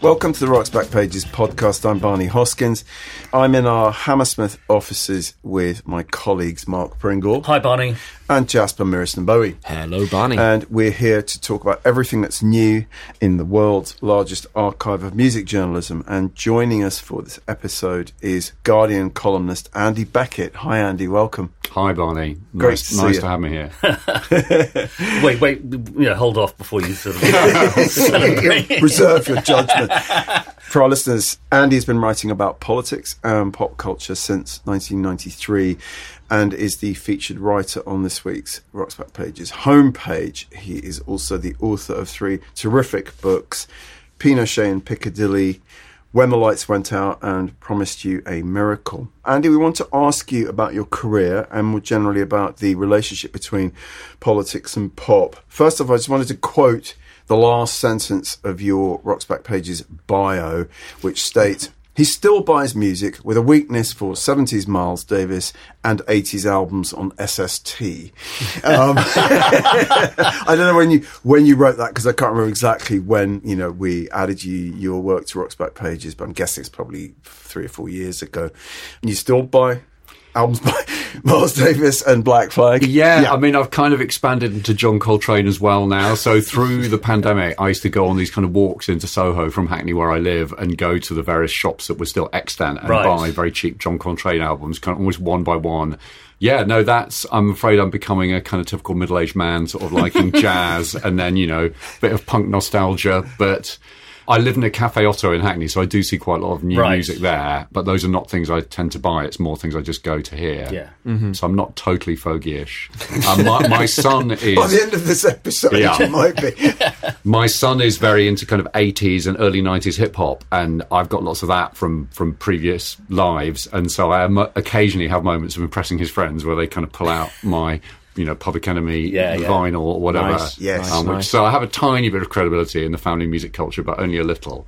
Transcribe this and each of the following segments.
Welcome to the Rocks Back Pages podcast. I'm Barney Hoskins. I'm in our Hammersmith offices with my colleagues Mark Pringle. Hi, Barney. And Jasper Morrison Bowie. Hello, Barney. And we're here to talk about everything that's new in the world's largest archive of music journalism. And joining us for this episode is Guardian columnist Andy Beckett. Hi, Andy. Welcome. Hi, Barney. Great nice to have me here. wait, yeah, hold off before you sort of reserve your judgment. For our listeners, Andy's been writing about politics and pop culture since 1993 and is the featured writer on this week's Rocks Back Pages homepage. He is also the author of three terrific books, Pinochet and Piccadilly, When the Lights Went Out, and Promised You a Miracle. Andy, we want to ask you about your career and more generally about the relationship between politics and pop. First of all, I just wanted to quote the last sentence of your Rocks Back Pages bio, which states, "He still buys music with a weakness for 70s Miles Davis and 80s albums on SST." I don't know when you wrote that, because I can't remember exactly when, you know, we added your work to Rocks Back Pages, but I'm guessing it's probably 3 or 4 years ago. And you still buy albums by Miles Davis and Black Flag. Yeah, I mean, I've kind of expanded into John Coltrane as well now. So through the pandemic, I used to go on these kind of walks into Soho from Hackney, where I live, and go to the various shops that were still extant and buy very cheap John Coltrane albums, kind of almost one by one. Yeah, no, I'm afraid I'm becoming a kind of typical middle-aged man, sort of liking jazz and then, you know, a bit of punk nostalgia, but I live in a Café Otto in Hackney, so I do see quite a lot of new music there, but those are not things I tend to buy. It's more things I just go to hear. Yeah. Mm-hmm. So I'm not totally fogey-ish. My son is... By the end of this episode, it might be. My son is very into kind of 80s and early 90s hip-hop, and I've got lots of that from previous lives, and so I occasionally have moments of impressing his friends where they kind of pull out my... you know, Public Enemy vinyl or whatever. Nice. Yes. Nice. So I have a tiny bit of credibility in the family music culture, but only a little.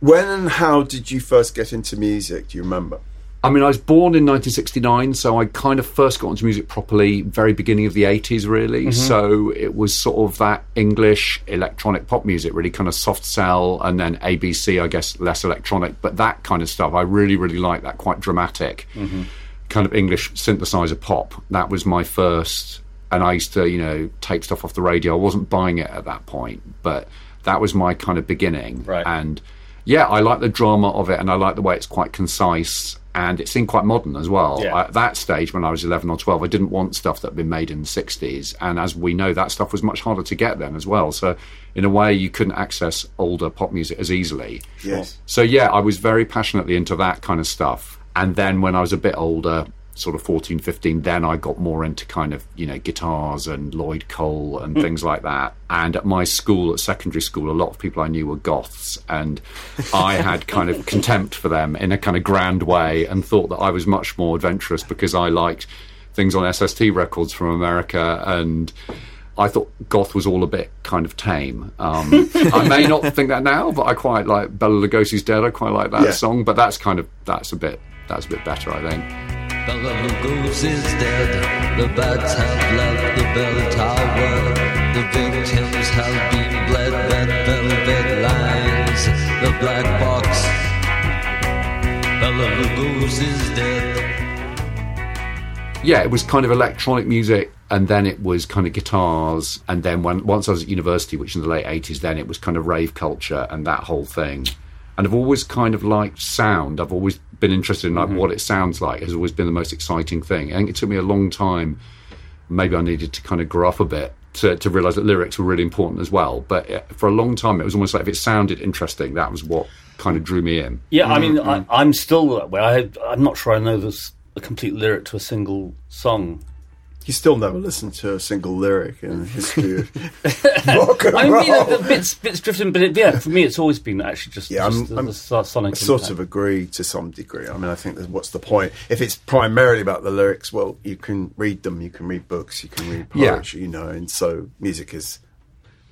When and how did you first get into music? Do you remember? I mean, I was born in 1969, so I kind of first got into music properly very beginning of the 80s, really. Mm-hmm. So it was sort of that English electronic pop music, really kind of soft cell, and then ABC, I guess, less electronic, but that kind of stuff. I really, really liked that, quite dramatic. Mm-hmm. Kind of English synthesizer pop. That was my first, and I used to, you know, tape stuff off the radio. I wasn't buying it at that point, but that was my kind of beginning. Right. And yeah, I like the drama of it, and I like the way it's quite concise, and it seemed quite modern as well. Yeah. At that stage, when I was 11 or 12, I didn't want stuff that had been made in the 60s, and as we know, that stuff was much harder to get then as well. So in a way, you couldn't access older pop music as easily. Yes. So yeah, I was very passionately into that kind of stuff. And then when I was a bit older, sort of 14, 15, then I got more into kind of, you know, guitars and Lloyd Cole and things like that. And at my school, at secondary school, a lot of people I knew were goths. And I had kind of contempt for them in a kind of grand way and thought that I was much more adventurous because I liked things on SST records from America, and I thought goth was all a bit kind of tame. I may not think that now, but I quite like Bela Lugosi's Dead. I quite like that song, but that's a bit better, I think. Bela Lugosi's dead, the bats have left the bell tower, the victims have been bled, red velvet lines, the black box. Bela Lugosi's dead. Yeah, it was kind of electronic music, and then it was kind of guitars, and then once I was at university, which in the late 80s, then it was kind of rave culture and that whole thing. And I've always kind of liked sound. I've always been interested in like what it sounds like. Has always been the most exciting thing. I think it took me a long time. Maybe I needed to kind of grow up a bit to realise that lyrics were really important as well. But for a long time, it was almost like if it sounded interesting, that was what kind of drew me in. Yeah, I mean, I'm still that way. I'm not sure I know this, a complete lyric to a single song. You still never listened to a single lyric in the history of rock and roll. You know, the bits drifting, but for me it's always been actually just the sonic impact. I sort of agree to some degree. I mean, I think what's the point? If it's primarily about the lyrics, well, you can read them, you can read books, you can read poetry, you know, and so music is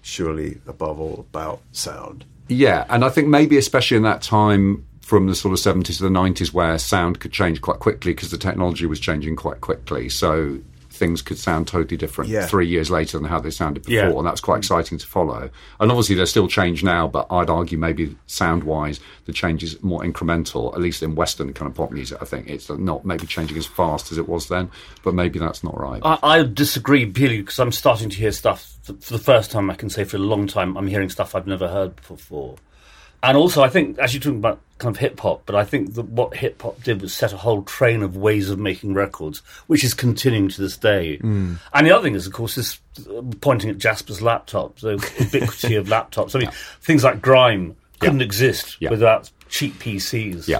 surely above all about sound. Yeah, and I think maybe especially in that time from the sort of 70s to the 90s where sound could change quite quickly because the technology was changing quite quickly. So things could sound totally different 3 years later than how they sounded before, and that's quite exciting to follow. And obviously they're still changed now, but I'd argue maybe sound-wise the change is more incremental, at least in Western kind of pop music. I think it's not maybe changing as fast as it was then, but maybe that's not right. I disagree purely because I'm starting to hear stuff for the first time, I can say for a long time, I'm hearing stuff I've never heard before. And also, I think, as you're talking about kind of hip-hop, but I think that what hip-hop did was set a whole train of ways of making records, which is continuing to this day. Mm. And the other thing is, of course, is pointing at Jasper's laptop, the ubiquity of laptops. I mean, things like grime couldn't exist without cheap PCs.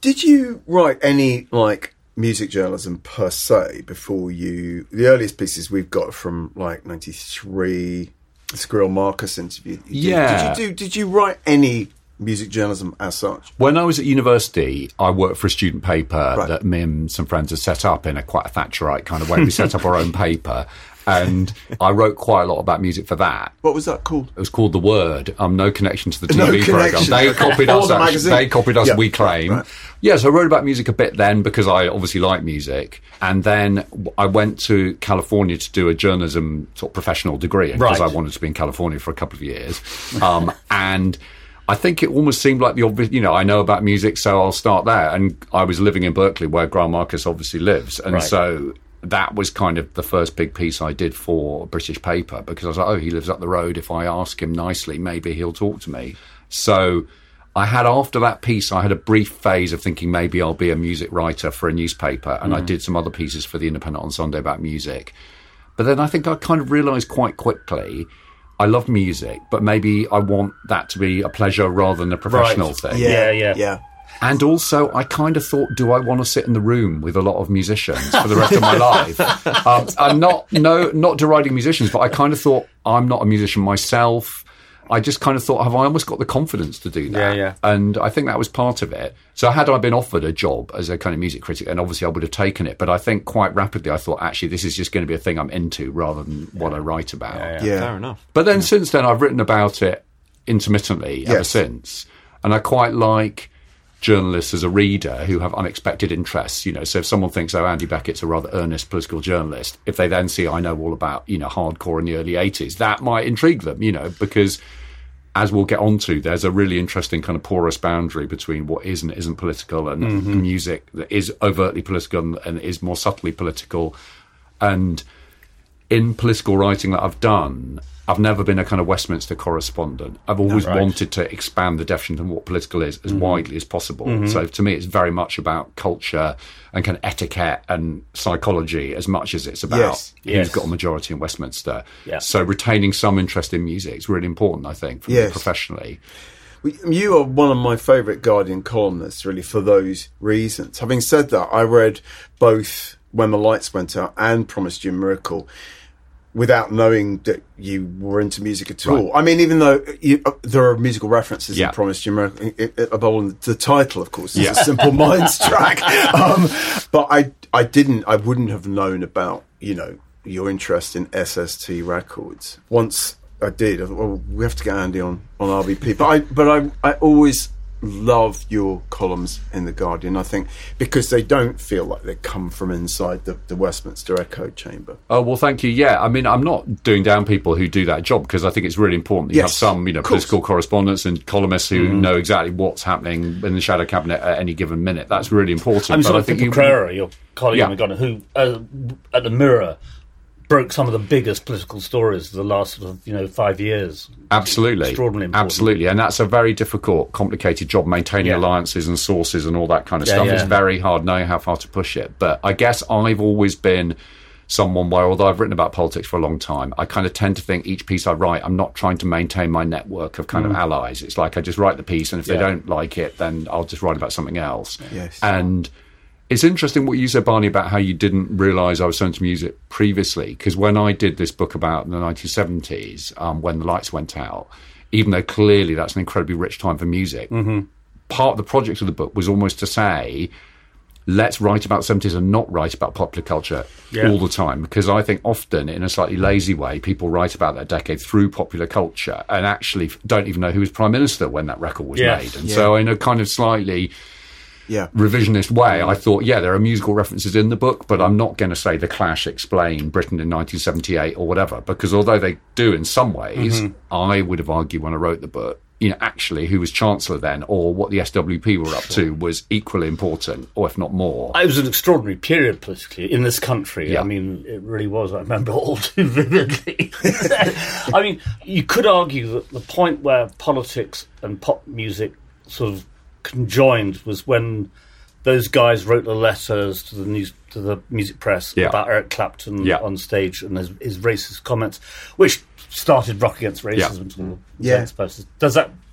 Did you write any, like, music journalism per se before you... The earliest pieces we've got from, like, 93... The Greil Marcus interview. Did you write any music journalism as such? When I was at university, I worked for a student paper that me and some friends had set up in quite a Thatcherite kind of way. We set up our own paper. And I wrote quite a lot about music for that. What was that called? It was called The Word. No connection to the TV programme. They copied us. They copied us, we claim. Right. Yeah, so I wrote about music a bit then because I obviously like music. And then I went to California to do a journalism sort of professional degree because I wanted to be in California for a couple of years. And I think it almost seemed like the obvious, I know about music, so I'll start there. And I was living in Berkeley where Greil Marcus obviously lives. And so... that was kind of the first big piece I did for a British paper because I was like, oh, he lives up the road. If I ask him nicely, maybe he'll talk to me. So I had, after that piece, I had a brief phase of thinking maybe I'll be a music writer for a newspaper. And I did some other pieces for The Independent on Sunday about music. But then I think I kind of realised quite quickly I love music, but maybe I want that to be a pleasure rather than a professional thing. Yeah. And also, I kind of thought, do I want to sit in the room with a lot of musicians for the rest of my life? I'm not deriding musicians, but I kind of thought, I'm not a musician myself. I just kind of thought, have I almost got the confidence to do that? Yeah. And I think that was part of it. So had I been offered a job as a kind of music critic, and obviously I would have taken it, but I think quite rapidly I thought, actually, this is just going to be a thing I'm into rather than what I write about. Yeah. Fair enough. But then since then, I've written about it intermittently ever since. And I quite like... journalists as a reader who have unexpected interests, so if someone thinks, Andy Beckett's a rather earnest political journalist, if they then see I know all about, hardcore in the early 80s, that might intrigue them, because as we'll get onto, there's a really interesting kind of porous boundary between what is and isn't political and music that is overtly political and is more subtly political. And in political writing that I've done, I've never been a kind of Westminster correspondent. I've always wanted to expand the definition of what political is as widely as possible. So to me, it's very much about culture and kind of etiquette and psychology as much as it's about who's got a majority in Westminster. Yeah. So retaining some interest in music is really important, I think, for me professionally. You are one of my favourite Guardian columnists, really, for those reasons. Having said that, I read both When the Lights Went Out and Promised You a Miracle without knowing that you were into music at all. I mean, even though there are musical references in Promised You a Miracle, the title, of course, is a Simple Minds track. But I wouldn't have known about, your interest in SST records. Once I did, we have to get Andy on RBP. But I always love your columns in The Guardian, I think, because they don't feel like they come from inside the Westminster echo chamber. Oh, well, thank you. Yeah, I mean, I'm not doing down people who do that job because I think it's really important that you have some, political correspondents and columnists who know exactly what's happening in the shadow cabinet at any given minute. That's really important. I'm sorry, Pereira, your colleague in The Guardian, who at the Mirror broke some of the biggest political stories of the last 5 years. Absolutely. Extraordinarily important. Absolutely. And that's a very difficult, complicated job, maintaining alliances and sources and all that kind of stuff. Yeah. It's very hard knowing how far to push it. But I guess I've always been someone where, although I've written about politics for a long time, I kind of tend to think each piece I write, I'm not trying to maintain my network of kind of allies. It's like I just write the piece and if they don't like it, then I'll just write about something else. Yes. And... it's interesting what you said, Barney, about how you didn't realise I was so into music previously, because when I did this book about the 1970s, When the Lights Went Out, even though clearly that's an incredibly rich time for music, part of the project of the book was almost to say, let's write about the 70s and not write about popular culture all the time, because I think often, in a slightly lazy way, people write about that decade through popular culture and actually don't even know who was Prime Minister when that record was made. And so I know kind of slightly... revisionist way, I thought, yeah, there are musical references in the book, but I'm not going to say The Clash explain Britain in 1978 or whatever, because although they do in some ways, I would have argued when I wrote the book, you know, actually who was Chancellor then or what the SWP were up to was equally important, or if not more. It was an extraordinary period politically in this country. I mean, it really was. I remember all too vividly. I mean, you could argue that the point where politics and pop music sort of conjoined was when those guys wrote the letters to the news, to the music press about Eric Clapton on stage and his racist comments, which started Rock Against Racism.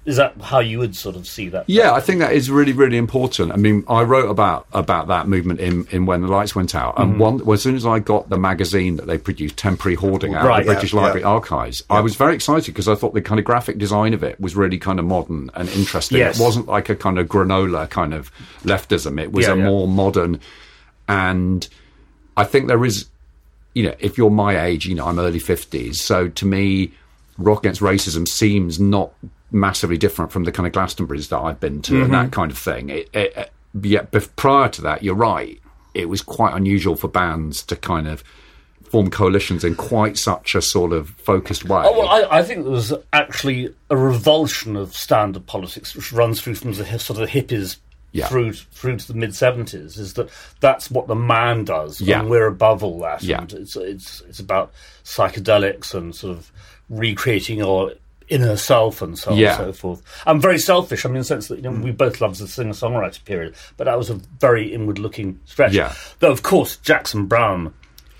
Is that how you would sort of see that? Yeah, I think that is really, really important. I mean, I wrote about that movement in When the Lights Went Out. And as soon as I got the magazine that they produced, Temporary Hoarding, out of the British Library Archives, I was very excited because I thought the kind of graphic design of it was really kind of modern and interesting. Yes. It wasn't like a kind of granola kind of leftism. It was more modern. And I think there is, you know, if you're my age, you know, I'm early 50s. So to me, Rock Against Racism seems not massively different from the kind of Glastonbury's that I've been to and that kind of thing. Prior to that, you're right, it was quite unusual for bands to kind of form coalitions in quite such a sort of focused way. Oh, well, I think there was actually a revulsion of standard politics which runs through from the sort of hippies through to the mid-70s, is that's what the man does and we're above all that. Yeah. And it's about psychedelics and sort of recreating or inner self and so on and so forth. I'm very selfish, I mean, in the sense that, you know, we both loved the singer-songwriter period, but that was a very inward-looking stretch. Yeah. Though, of course, Jackson Browne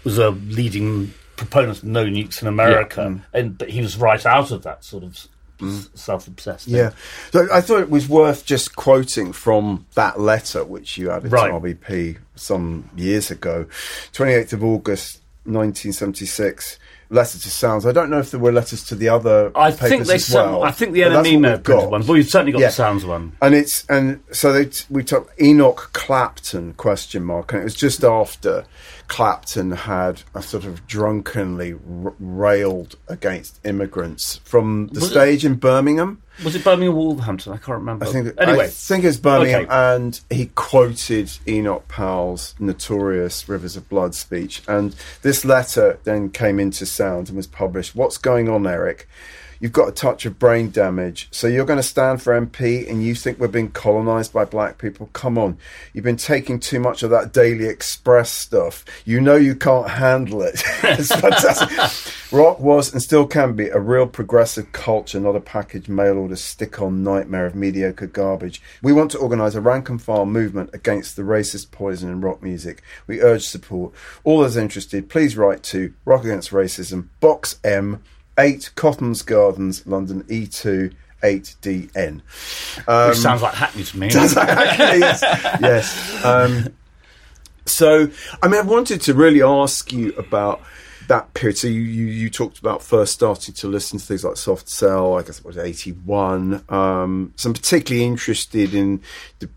was a leading proponent of no nukes in America, but he was right out of that sort of self-obsessed thing. Yeah. So I thought it was worth just quoting from that letter, which you added to RBP some years ago, 28th of August, 1976, letter to Sounds. I don't know if there were letters to the other papers as well. I think the NME may have printed one. Well, you've certainly got the Sounds one. We took Enoch Clapton, and it was just after Clapton had a sort of drunkenly railed against immigrants from the stage in Birmingham. Was it Birmingham or Wolverhampton? I can't remember. I think it's Birmingham, and he quoted Enoch Powell's notorious Rivers of Blood speech. And this letter then came into Sound and was published. What's going on, Eric? You've got a touch of brain damage. So you're going to stand for MP and you think we're being colonised by black people? Come on. You've been taking too much of that Daily Express stuff. You know you can't handle it. It's fantastic. Rock was and still can be a real progressive culture, not a packaged mail-order stick-on nightmare of mediocre garbage. We want to organise a rank-and-file movement against the racist poison in rock music. We urge support. All those interested, please write to Rock Against Racism, Box M, 8 Cottons Gardens, London, E2 8DN. Which sounds like Hackney to me. Does that Hackney? Yes. So, I mean, I wanted to really ask you about that period. So you talked about first starting to listen to things like Soft Cell, I guess it was 81. So I'm particularly interested in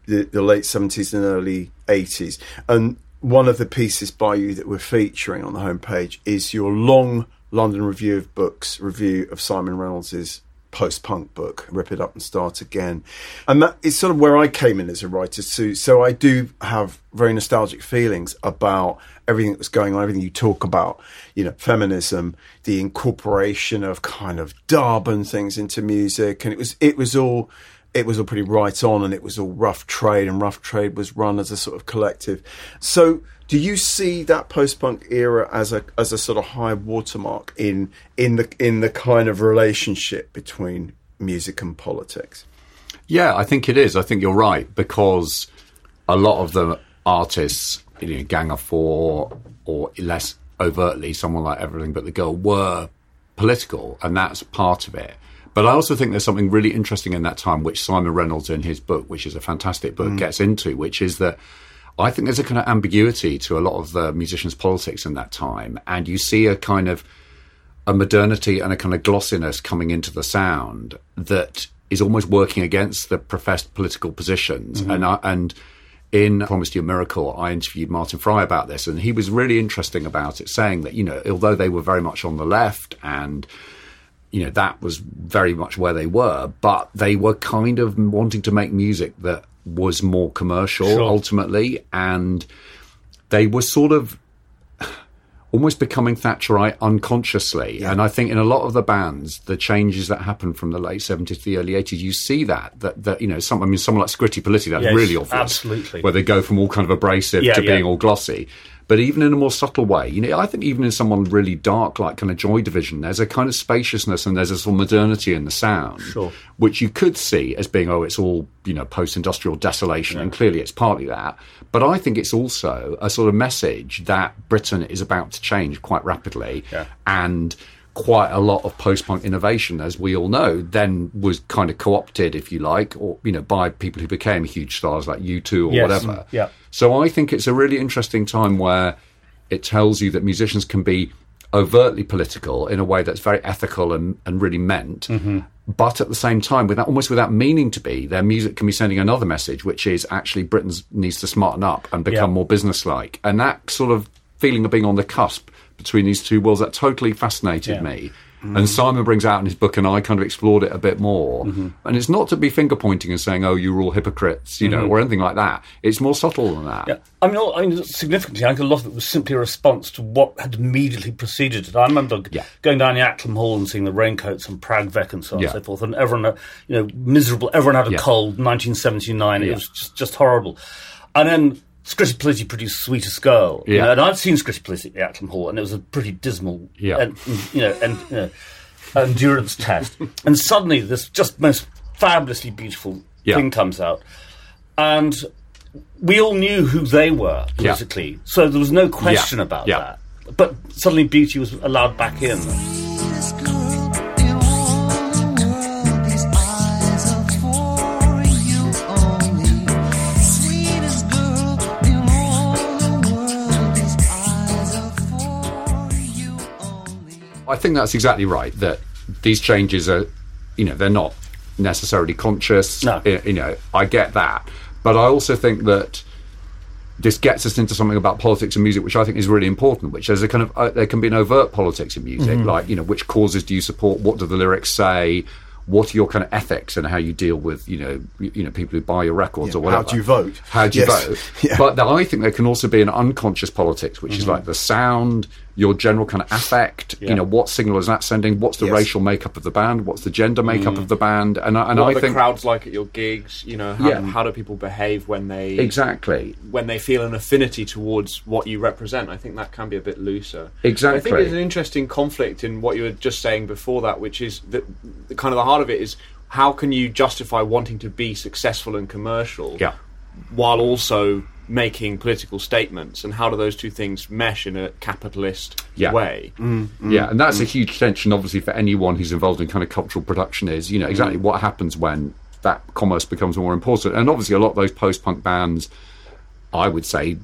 the late 70s and early 80s. And one of the pieces by you that we're featuring on the homepage is your long London Review of Books review of Simon Reynolds' post-punk book, Rip It Up and Start Again. And that is sort of where I came in as a writer. So I do have very nostalgic feelings about everything that was going on, everything you talk about, you know, feminism, the incorporation of kind of dub and things into music. And it was all pretty right on, and it was all Rough Trade, and Rough Trade was run as a sort of collective. So do you see that post-punk era as a sort of high watermark in the kind of relationship between music and politics? Yeah, I think it is. I think you're right, because a lot of the artists, you know, Gang of Four, or less overtly someone like Everything But the Girl, were political, and that's part of it. But I also think there's something really interesting in that time, which Simon Reynolds in his book, which is a fantastic book, gets into, which is that I think there's a kind of ambiguity to a lot of the musicians' politics in that time. And you see a kind of a modernity and a kind of glossiness coming into the sound that is almost working against the professed political positions. Mm-hmm. And in Promised You a Miracle, I interviewed Martin Fry about this, and he was really interesting about it, saying that, you know, although they were very much on the left and, you know, that was very much where they were, but they were kind of wanting to make music that was more commercial, sure, ultimately, and they were sort of almost becoming Thatcherite unconsciously. Yeah. And I think in a lot of the bands, the changes that happened from the late 70s to the early 80s, you see that you know, someone like Scritti Politti, that's really obvious. Absolutely. Where they go from all kind of abrasive to being all glossy. But even in a more subtle way, you know, I think even in someone really dark, like kind of Joy Division, there's a kind of spaciousness and there's a sort of modernity in the sound, sure, which you could see as being, oh, it's all, you know, post-industrial desolation, and clearly it's partly that. But I think it's also a sort of message that Britain is about to change quite rapidly, and quite a lot of post-punk innovation, as we all know, then was kind of co-opted, if you like, or, you know, by people who became huge stars like U2 or whatever. Yeah. So I think it's a really interesting time where it tells you that musicians can be overtly political in a way that's very ethical and really meant, but at the same time, almost without meaning to be, their music can be sending another message, which is actually Britain needs to smarten up and become more businesslike. And that sort of feeling of being on the cusp between these two worlds, that totally fascinated me. And Simon brings out in his book, and I kind of explored it a bit more. And it's not to be finger-pointing and saying, oh, you're all hypocrites, you know, or anything like that. It's more subtle than that. Yeah. I mean, significantly, I think a lot of it was simply a response to what had immediately preceded it. I remember going down the Ackham Hall and seeing the Raincoats and Pragvec and so on and so forth, and everyone, you know, miserable, everyone had a cold, 1979, it was just horrible. And then Scritti Politti produced Sweet as Girl, you know, and I'd seen Scritti Politti at the Ackham Hall, and it was a pretty dismal, and endurance test. And suddenly, this just most fabulously beautiful thing comes out, and we all knew who they were musically, so there was no question about that. But suddenly, beauty was allowed back in. I think that's exactly right, that these changes are, you know, they're not necessarily conscious. No. You know, I get that. But I also think that this gets us into something about politics and music, which I think is really important, which there's a kind of, there can be an overt politics in music, like, you know, which causes do you support? What do the lyrics say? What are your kind of ethics and how you deal with, you know, people who buy your records or whatever? How do you vote? How do you vote? Yeah. But I think there can also be an unconscious politics, which is like the sound, your general kind of affect, you know, what signal is that sending? What's the racial makeup of the band? What's the gender makeup of the band? And what I are the crowds like at your gigs? You know, how do people behave when they... Exactly. When they feel an affinity towards what you represent? I think that can be a bit looser. Exactly. But I think there's an interesting conflict in what you were just saying before that, which is that the kind of the heart of it is how can you justify wanting to be successful and commercial while also making political statements, and how do those two things mesh in a capitalist way? And that's a huge tension, obviously, for anyone who's involved in kind of cultural production, is, you know, exactly what happens when that commerce becomes more important. And obviously a lot of those post-punk bands, I would say,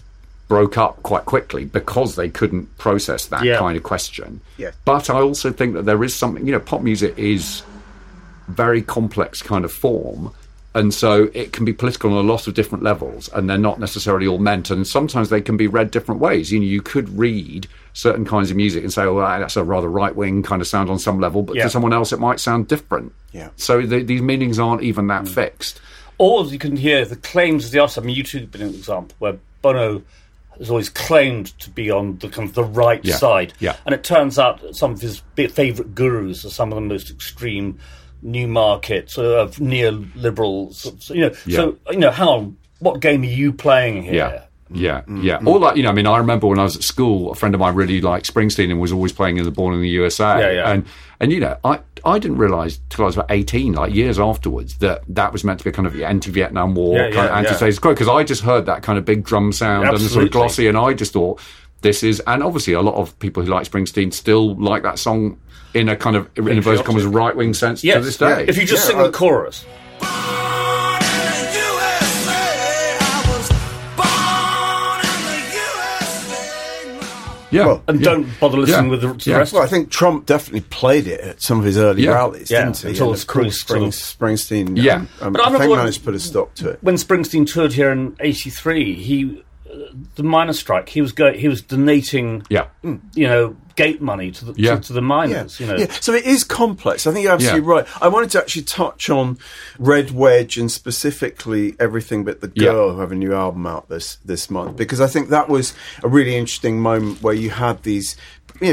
broke up quite quickly because they couldn't process that kind of question. But I also think that there is something, you know, pop music is very complex kind of form, and so it can be political on a lot of different levels, and they're not necessarily all meant, and sometimes they can be read different ways. You know, you could read certain kinds of music and say, well, that's a rather right-wing kind of sound on some level, but to someone else it might sound different. So these meanings aren't even that fixed. Or you can hear the claims of the artist. I mean, U2 been an example where Bono has always claimed to be on the kind of the right side, and it turns out that some of his favourite gurus are some of the most extreme new market, sort of neoliberals, you know. So, you know, what game are you playing here? Or, like, you know, I mean, I remember when I was at school, a friend of mine really liked Springsteen and was always playing in the Born in the USA. And you know, I didn't realise till I was about 18, like years afterwards, that was meant to be kind of the anti-Vietnam War, kind of anti-status quo, because I just heard that kind of big drum sound and the sort of glossy, and I just thought, this is, and obviously a lot of people who like Springsteen still like that song in a kind of, in inverted commas, right-wing sense to this day. If you just sing the chorus. Well, and don't bother listening with the rest. Well, I think Trump definitely played it at some of his early rallies, didn't he? Until Springsteen, but I think managed to put a stop to it. When Springsteen toured here in 1983, he the miners' strike, he was donating, gate money to the miners. Yeah. So it is complex. I think you're absolutely right. I wanted to actually touch on Red Wedge and specifically Everything but the Girl, who have a new album out this month, because I think that was a really interesting moment where you had these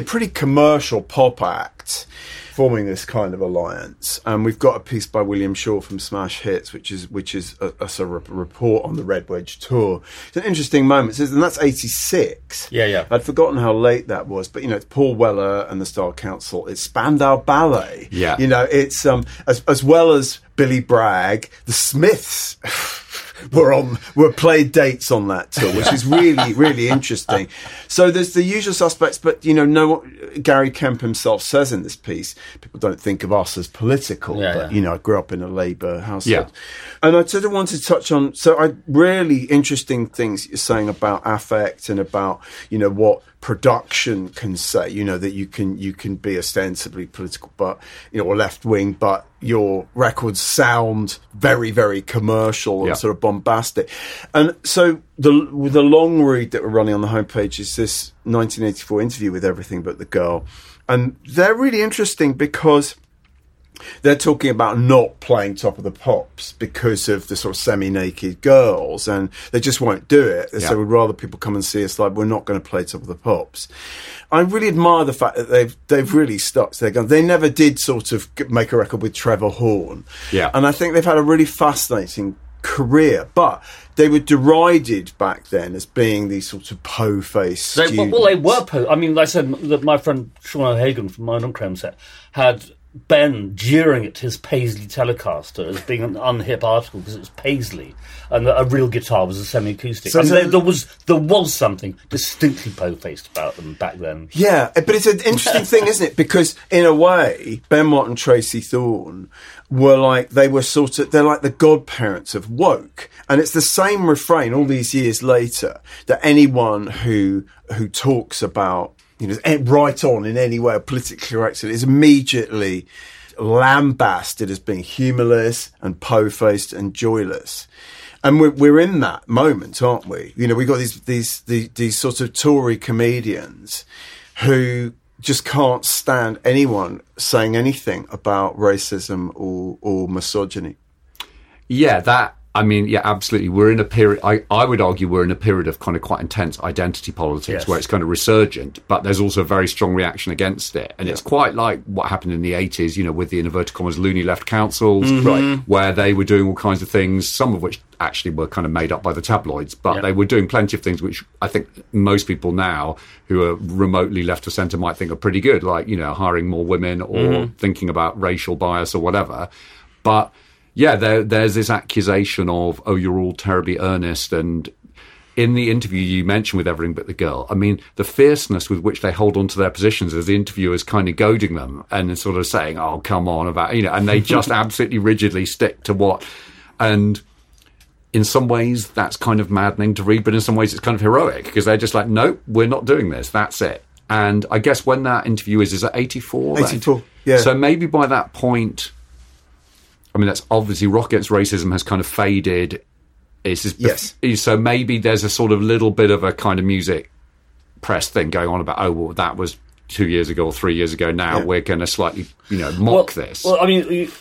pretty commercial pop acts forming this kind of alliance. And we've got a piece by William Shaw from Smash Hits, which is a report on the Red Wedge tour. It's an interesting moment, and that's 86. Yeah. I'd forgotten how late that was, but it's Paul Weller and the Style Council. It's Spandau Ballet. Yeah, it's as well as Billy Bragg, the Smiths. Were played dates on that tour, which is really, really interesting. So there's the usual suspects, but Gary Kemp himself says in this piece, people don't think of us as political, but I grew up in a Labour household. Yeah. And I sort of wanted to touch on really interesting things you're saying about affect and about, what production can say, that you can be ostensibly political, but or left wing, but your records sound very, very commercial and sort of bombastic. And so the long read that we're running on the homepage is this 1984 interview with Everything But the Girl, and they're really interesting because they're talking about not playing Top of the Pops because of the sort of semi-naked girls, and they just won't do it. They say, we'd rather people come and see us live. We're not going to play Top of the Pops. I really admire the fact that they've really stuck to their guns. They never did sort of make a record with Trevor Horn. Yeah. And I think they've had a really fascinating career, but they were derided back then as being these sorts of po-faced students. Well, they were po-faced. I mean, like I said, that my friend Sean O'Hagan from my non-crime set had Ben jeering at his Paisley Telecaster as being an unhip article because it was Paisley, and a real guitar was a semi-acoustic. So, there was something distinctly po-faced about them back then. Yeah, but it's an interesting thing, isn't it? Because in a way, Benmott and Tracy Thorn they're like the godparents of woke, and it's the same refrain all these years later that anyone who talks about right on in any way, politically correct, is immediately lambasted as being humourless and po-faced and joyless. And we're in that moment, aren't we? We've got these sort of Tory comedians who just can't stand anyone saying anything about racism or misogyny. Yeah, absolutely. We're in a period, I would argue we're in a period of kind of quite intense identity politics, where it's kind of resurgent, but there's also a very strong reaction against it. And it's quite like what happened in the 80s, with the inverted commas loony left councils, where they were doing all kinds of things, some of which actually were kind of made up by the tabloids, but they were doing plenty of things which I think most people now who are remotely left of centre might think are pretty good, like, hiring more women or thinking about racial bias or whatever. But yeah, there's this accusation of, oh, you're all terribly earnest. And in the interview you mentioned with Everything But the Girl, the fierceness with which they hold on to their positions as the interviewer is kind of goading them and sort of saying, oh, come on, about, and they just absolutely rigidly stick to what. And in some ways that's kind of maddening to read, but in some ways it's kind of heroic because they're just like, nope, we're not doing this. That's it. And I guess when that interview is it 84? 84, yeah. So maybe by that point, that's obviously Rock Against Racism has kind of faded. So maybe there's a sort of little bit of a kind of music press thing going on about, oh, well, that was 2 years ago or 3 years ago. Now we're going to slightly, mock this. Well,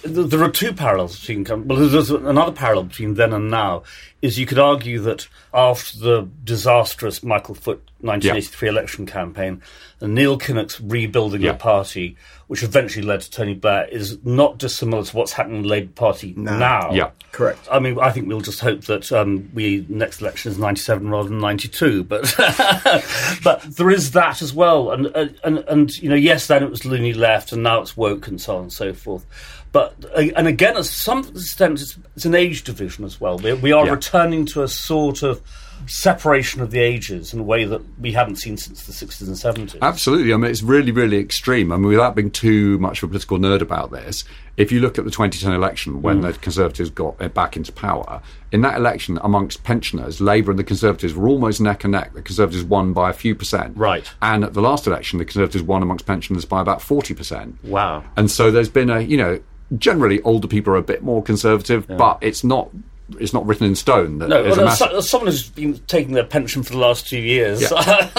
there are two parallels between. Well, there's another parallel between then and now is you could argue that after the disastrous Michael Foot 1983 election campaign, and Neil Kinnock's rebuilding the party, which eventually led to Tony Blair, is not dissimilar to what's happening in the Labour Party now. Yeah, correct. I think we'll just hope that next election is 97 rather than 92, but but there is that as well. And yes, then it was loony left, and now it's woke, and so on and so forth. But and again, to some extent, it's an age division as well. We are returning to a sort of separation of the ages in a way that we haven't seen since the 60s and 70s. Absolutely. It's really, really extreme. Without being too much of a political nerd about this, if you look at the 2010 election, when the Conservatives got back into power, in that election amongst pensioners, Labour and the Conservatives were almost neck and neck. The Conservatives won by a few percent. Right. And at the last election, the Conservatives won amongst pensioners by about 40%. Wow. And so there's been a, generally older people are a bit more conservative, but it's not it's not written in stone. That no, well, someone who's been taking their pension for the last 2 years. Yeah.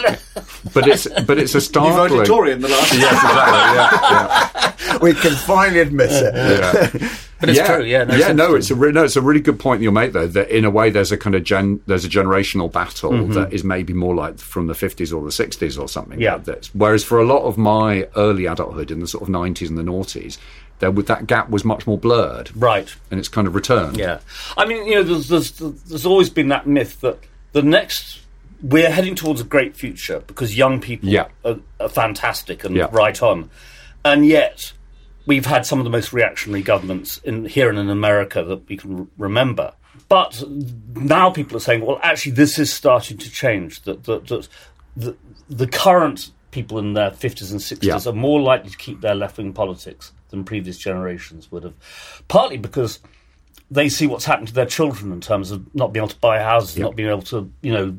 but it's a startling. You voted Tory in the last. Yes, exactly. Yeah, yeah. We can finally admit it. Yeah. But it's true. Yeah, no, it's a really good point you make, though. That in a way, there's a kind of there's a generational battle that is maybe more like from the 50s or the 60s or something. Yeah. Like this. Whereas for a lot of my early adulthood in the sort of 90s and the noughties, that gap was much more blurred. Right. And it's kind of returned. Yeah. I mean, you know, there's always been that myth that we're heading towards a great future because young people are fantastic and right on. And yet we've had some of the most reactionary governments here and in America that we can remember. But now people are saying, well, actually, this is starting to change, that the current people in their 50s and 60s are more likely to keep their left-wing politics than previous generations would have. Partly because they see what's happened to their children in terms of not being able to buy houses, not being able to, you know,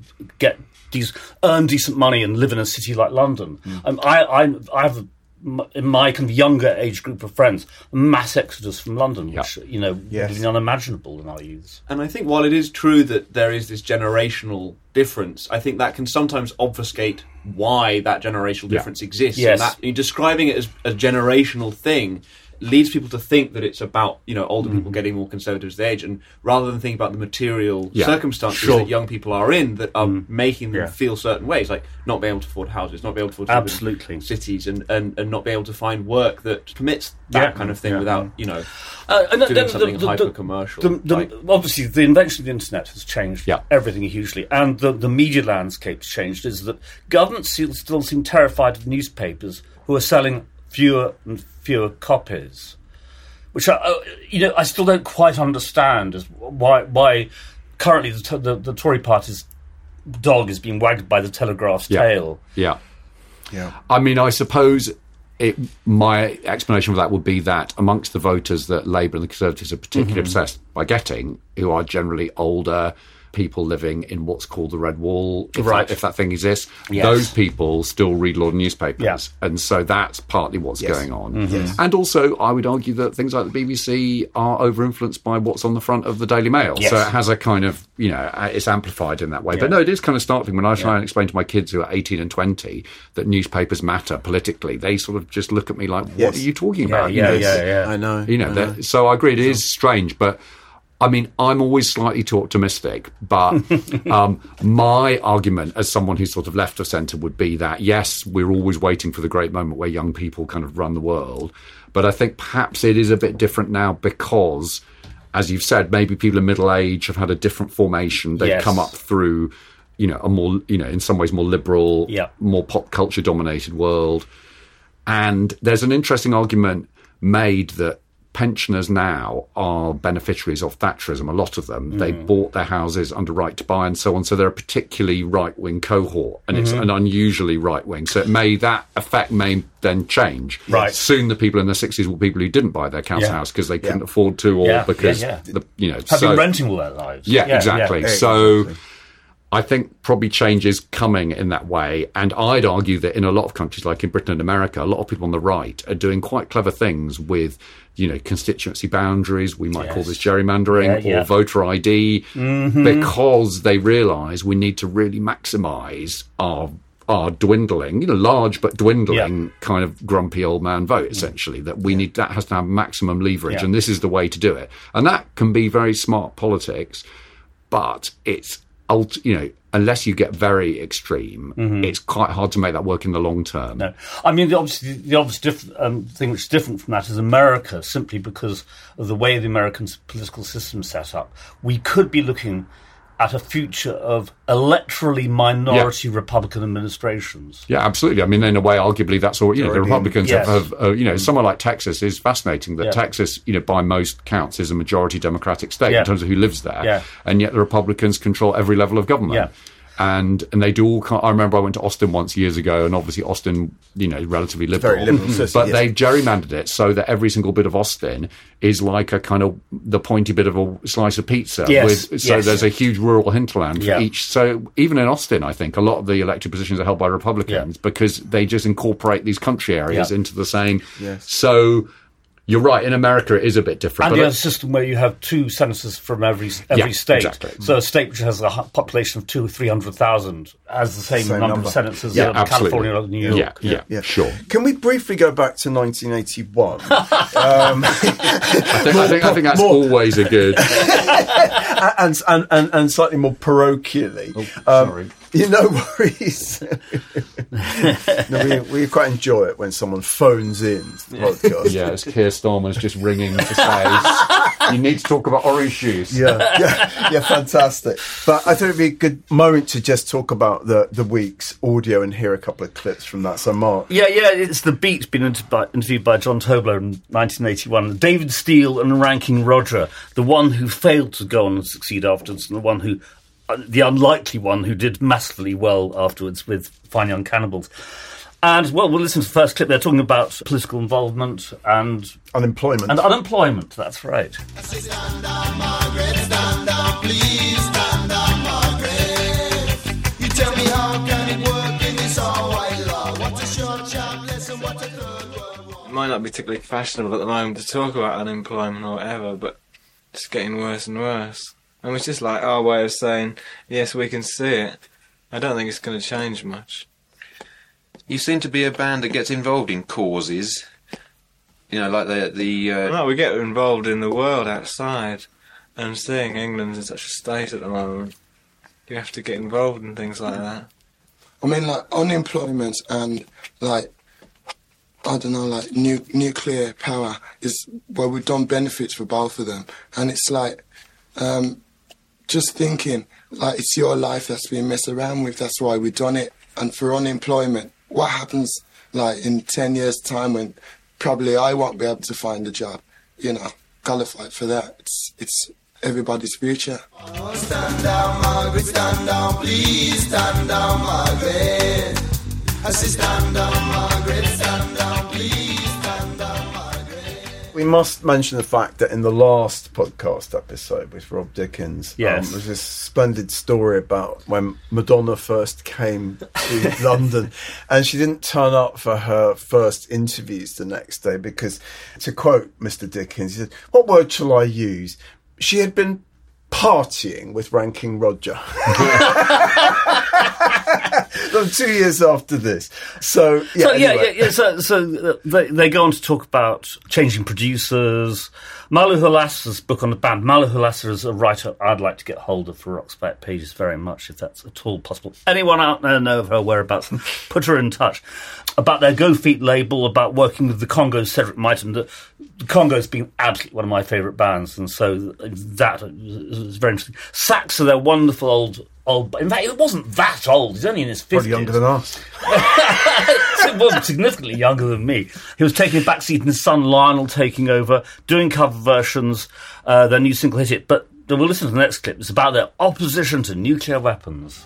earn decent money and live in a city like London. Mm. I have, in my kind of younger age group of friends, a mass exodus from London, which, you know, would be unimaginable in our youths. And I think while it is true that there is this generational difference, I think that can sometimes obfuscate why that generational difference exists. Yes. And that, describing it as a generational thing leads people to think that it's about, you know, older people getting more conservative as they age, and rather than thinking about the material circumstances that young people are in that are making them feel certain ways, like not being able to afford houses, not being able to afford cities, and not being able to find work that permits that kind of thing without, you know, doing something hyper-commercial. Obviously, the invention of the internet has changed everything hugely, and the media landscape's changed, is that governments still seem terrified of newspapers who are selling fewer and fewer copies, which I still don't quite understand, is why currently the Tory party's dog is being wagged by the Telegraph's tail. Yeah, yeah. I mean, I suppose my explanation for that would be that amongst the voters that Labour and the Conservatives are particularly obsessed by getting, who are generally older people living in what's called the Red Wall, if that thing exists, those people still read a lot of newspapers. Yeah. And so that's partly what's going on. Mm-hmm. Yes. And also, I would argue that things like the BBC are over-influenced by what's on the front of the Daily Mail. Yes. So it has a kind of, you know, it's amplified in that way. Yeah. But no, it is kind of startling when I try and explain to my kids who are 18 and 20 that newspapers matter politically. They sort of just look at me like, what are you talking about? I know. You know, so I agree, it is strange, but I mean, I'm always slightly too optimistic, but my argument as someone who's sort of left of centre would be that, yes, we're always waiting for the great moment where young people kind of run the world, but I think perhaps it is a bit different now because, as you've said, maybe people in middle age have had a different formation. They've come up through, you know, a more, you know, in some ways more liberal, more pop culture dominated world. And there's an interesting argument made that pensioners now are beneficiaries of Thatcherism, a lot of them. They bought their houses under right to buy and so on, so they're a particularly right-wing cohort, and it's an unusually right-wing. So that effect may then change. Right. Soon the people in their 60s were people who didn't buy their council house because they couldn't afford to, or because... the, you know, have been renting all their lives. Yeah, exactly. Yeah, so I think probably change is coming in that way, and I'd argue that in a lot of countries, like in Britain and America, a lot of people on the right are doing quite clever things with, you know, constituency boundaries, we might call this gerrymandering, or voter ID, because they realise we need to really maximise our dwindling, you know, large but dwindling kind of grumpy old man vote, essentially, that we need, that has to have maximum leverage, and this is the way to do it. And that can be very smart politics, but it's, you know, unless you get very extreme, it's quite hard to make that work in the long term. No. I mean, the obvious thing which is different from that is America, simply because of the way the American political system is set up. We could be looking at a future of electorally minority Republican administrations. Yeah, absolutely. I mean, in a way, arguably, that's all, you know, the Republicans have you know, somewhere like Texas is fascinating, that Texas, you know, by most counts is a majority Democratic state in terms of who lives there. Yeah. And yet the Republicans control every level of government. Yeah. And they do all kind of, I remember I went to Austin once years ago, and obviously Austin, you know, relatively liberal. Very liberal. But they've gerrymandered it so that every single bit of Austin is like a kind of the pointy bit of a slice of pizza. Yes. So there's a huge rural hinterland for each. So even in Austin, I think, a lot of the elected positions are held by Republicans because they just incorporate these country areas into the same. Yes. So You're right, in America it is a bit different. And you have a system where you have two senators from every state. Exactly. So a state which has a population of 200,000 to 300,000 has the same number of senators in California or New York. Yeah, sure. Can we briefly go back to 1981? I think that's always a good... and slightly more parochially. Oh, sorry. You know, no worries. we quite enjoy it when someone phones in to the podcast. Yeah, it's Keir Starmer's just ringing to say, you need to talk about orange juice. Yeah, fantastic. But I thought it would be a good moment to just talk about the week's audio and hear a couple of clips from that. So, Mark. Yeah, it's The Beat, been interviewed by John Tobler in 1981. David Steele and Ranking Roger, the one who failed to go on and succeed afterwards and the unlikely one who did massively well afterwards with Fine Young Cannibals. And, well, we'll listen to the first clip. They're talking about political involvement and... unemployment. And unemployment, that's right. Stand up, Margaret, stand up, please, stand up, Margaret. You tell me how can it work in this all white law? What a short chap, listen, what a third world war. It might not be particularly fashionable at the moment to talk about unemployment or whatever, but it's getting worse and worse. And it's just like our way of saying, yes, we can see it. I don't think it's going to change much. You seem to be a band that gets involved in causes. You know, like the No, we get involved in the world outside. And seeing England's in such a state at the moment, you have to get involved in things like that. I mean, like, unemployment and, like, I don't know, like, nuclear power is where we've done benefits for both of them. And it's like... just thinking, like, it's your life that's being messed around with, that's why we've done it. And for unemployment, what happens, like, in 10 years' time when probably I won't be able to find a job? You know, gotta fight for that. It's everybody's future. Oh, stand down, Margaret, stand down, please, stand down, Margaret. I say stand down, Margaret, stand down, please, stand down, Margaret. We must mention the fact that in the last podcast episode with Rob Dickens, there was this splendid story about when Madonna first came to London and she didn't turn up for her first interviews the next day because, to quote Mr. Dickens, he said, "What word shall I use? She had been partying with Ranking Roger." 2 years after this. So they go on to talk about changing producers. Malu Halassa's book on the band. Malu Halassa is a writer I'd like to get hold of for Rocks Back Pages very much, if that's at all possible. Anyone out there know of her whereabouts, put her in touch. About their Go Feet label, about working with the Congo, Cedric Miten. The Congo's been absolutely one of my favourite bands, and so that is very interesting. Saxa, they're wonderful old. In fact, it wasn't that old. He's only in his 50s. Probably younger than us. It wasn't significantly younger than me. He was taking a back seat, and his son Lionel taking over, doing cover versions. Their new single hit it. But we'll listen to the next clip. It's about their opposition to nuclear weapons.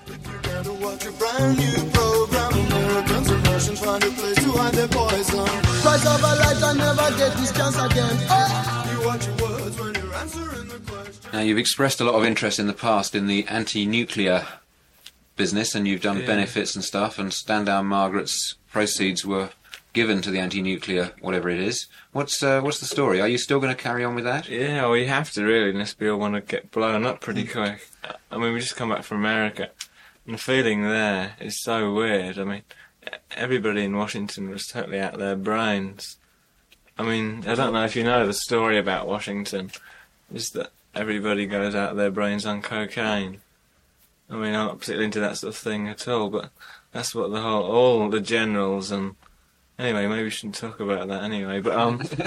Now, you've expressed a lot of interest in the past in the anti-nuclear business, and you've done benefits and stuff, and Stand Down Margaret's proceeds were given to the anti-nuclear, whatever it is. What's the story? Are you still going to carry on with that? Yeah, we have to, really, unless we all want to get blown up pretty quick. I mean, we just come back from America, and the feeling there is so weird. I mean, everybody in Washington was totally out of their brains. I mean, I don't know if you know the story about Washington, is that everybody goes out of their brains on cocaine. I mean, I'm not particularly into that sort of thing at all, but that's what all the generals and... Anyway, maybe we shouldn't talk about that anyway, but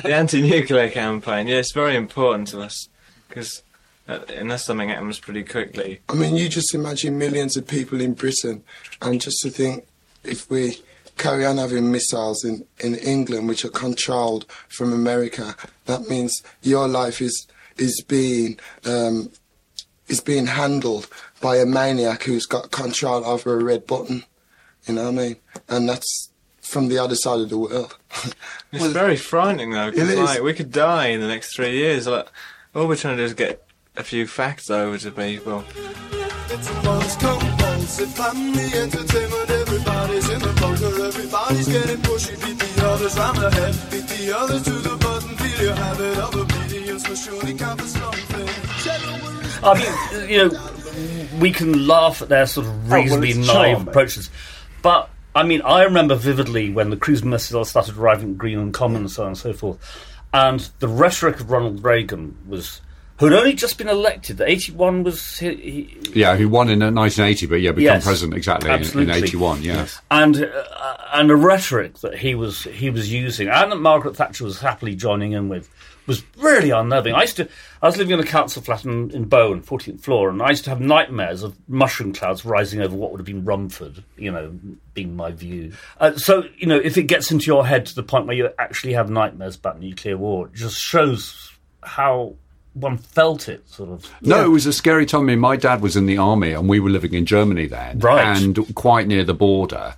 the anti-nuclear campaign, it's very important to us, because unless something happens pretty quickly... I mean, you just imagine millions of people in Britain, and just to think, if we carry on having missiles in England, which are controlled from America, that means your life is being handled by a maniac who's got control over a red button. You know what I mean? And that's from the other side of the world. It's very frightening, though, because we could die in the next 3 years. Like, all we're trying to do is get a few facts over to people. It's a post-compulsive family entertainment. Everybody's in the bunker. Everybody's getting pushy. Beat the others round the head. Beat the others to the button. I mean, you know, we can laugh at their sort of reasonably naive approaches, but I mean, I remember vividly when the cruise missiles started arriving at Greenland Common and so on and so forth, and the rhetoric of Ronald Reagan was, who'd only just been elected, that 81 was... he won in 1980, but become president exactly in 81, And the rhetoric that he was using, and that Margaret Thatcher was happily joining in with, was really unnerving. I was living in a council flat in Bowen, 14th floor, and I used to have nightmares of mushroom clouds rising over what would have been Romford, you know, being my view. So, if it gets into your head to the point where you actually have nightmares about nuclear war, it just shows how one felt it, sort of. No, it was a scary time. I mean, my dad was in the army, and we were living in Germany then, right, and quite near the border.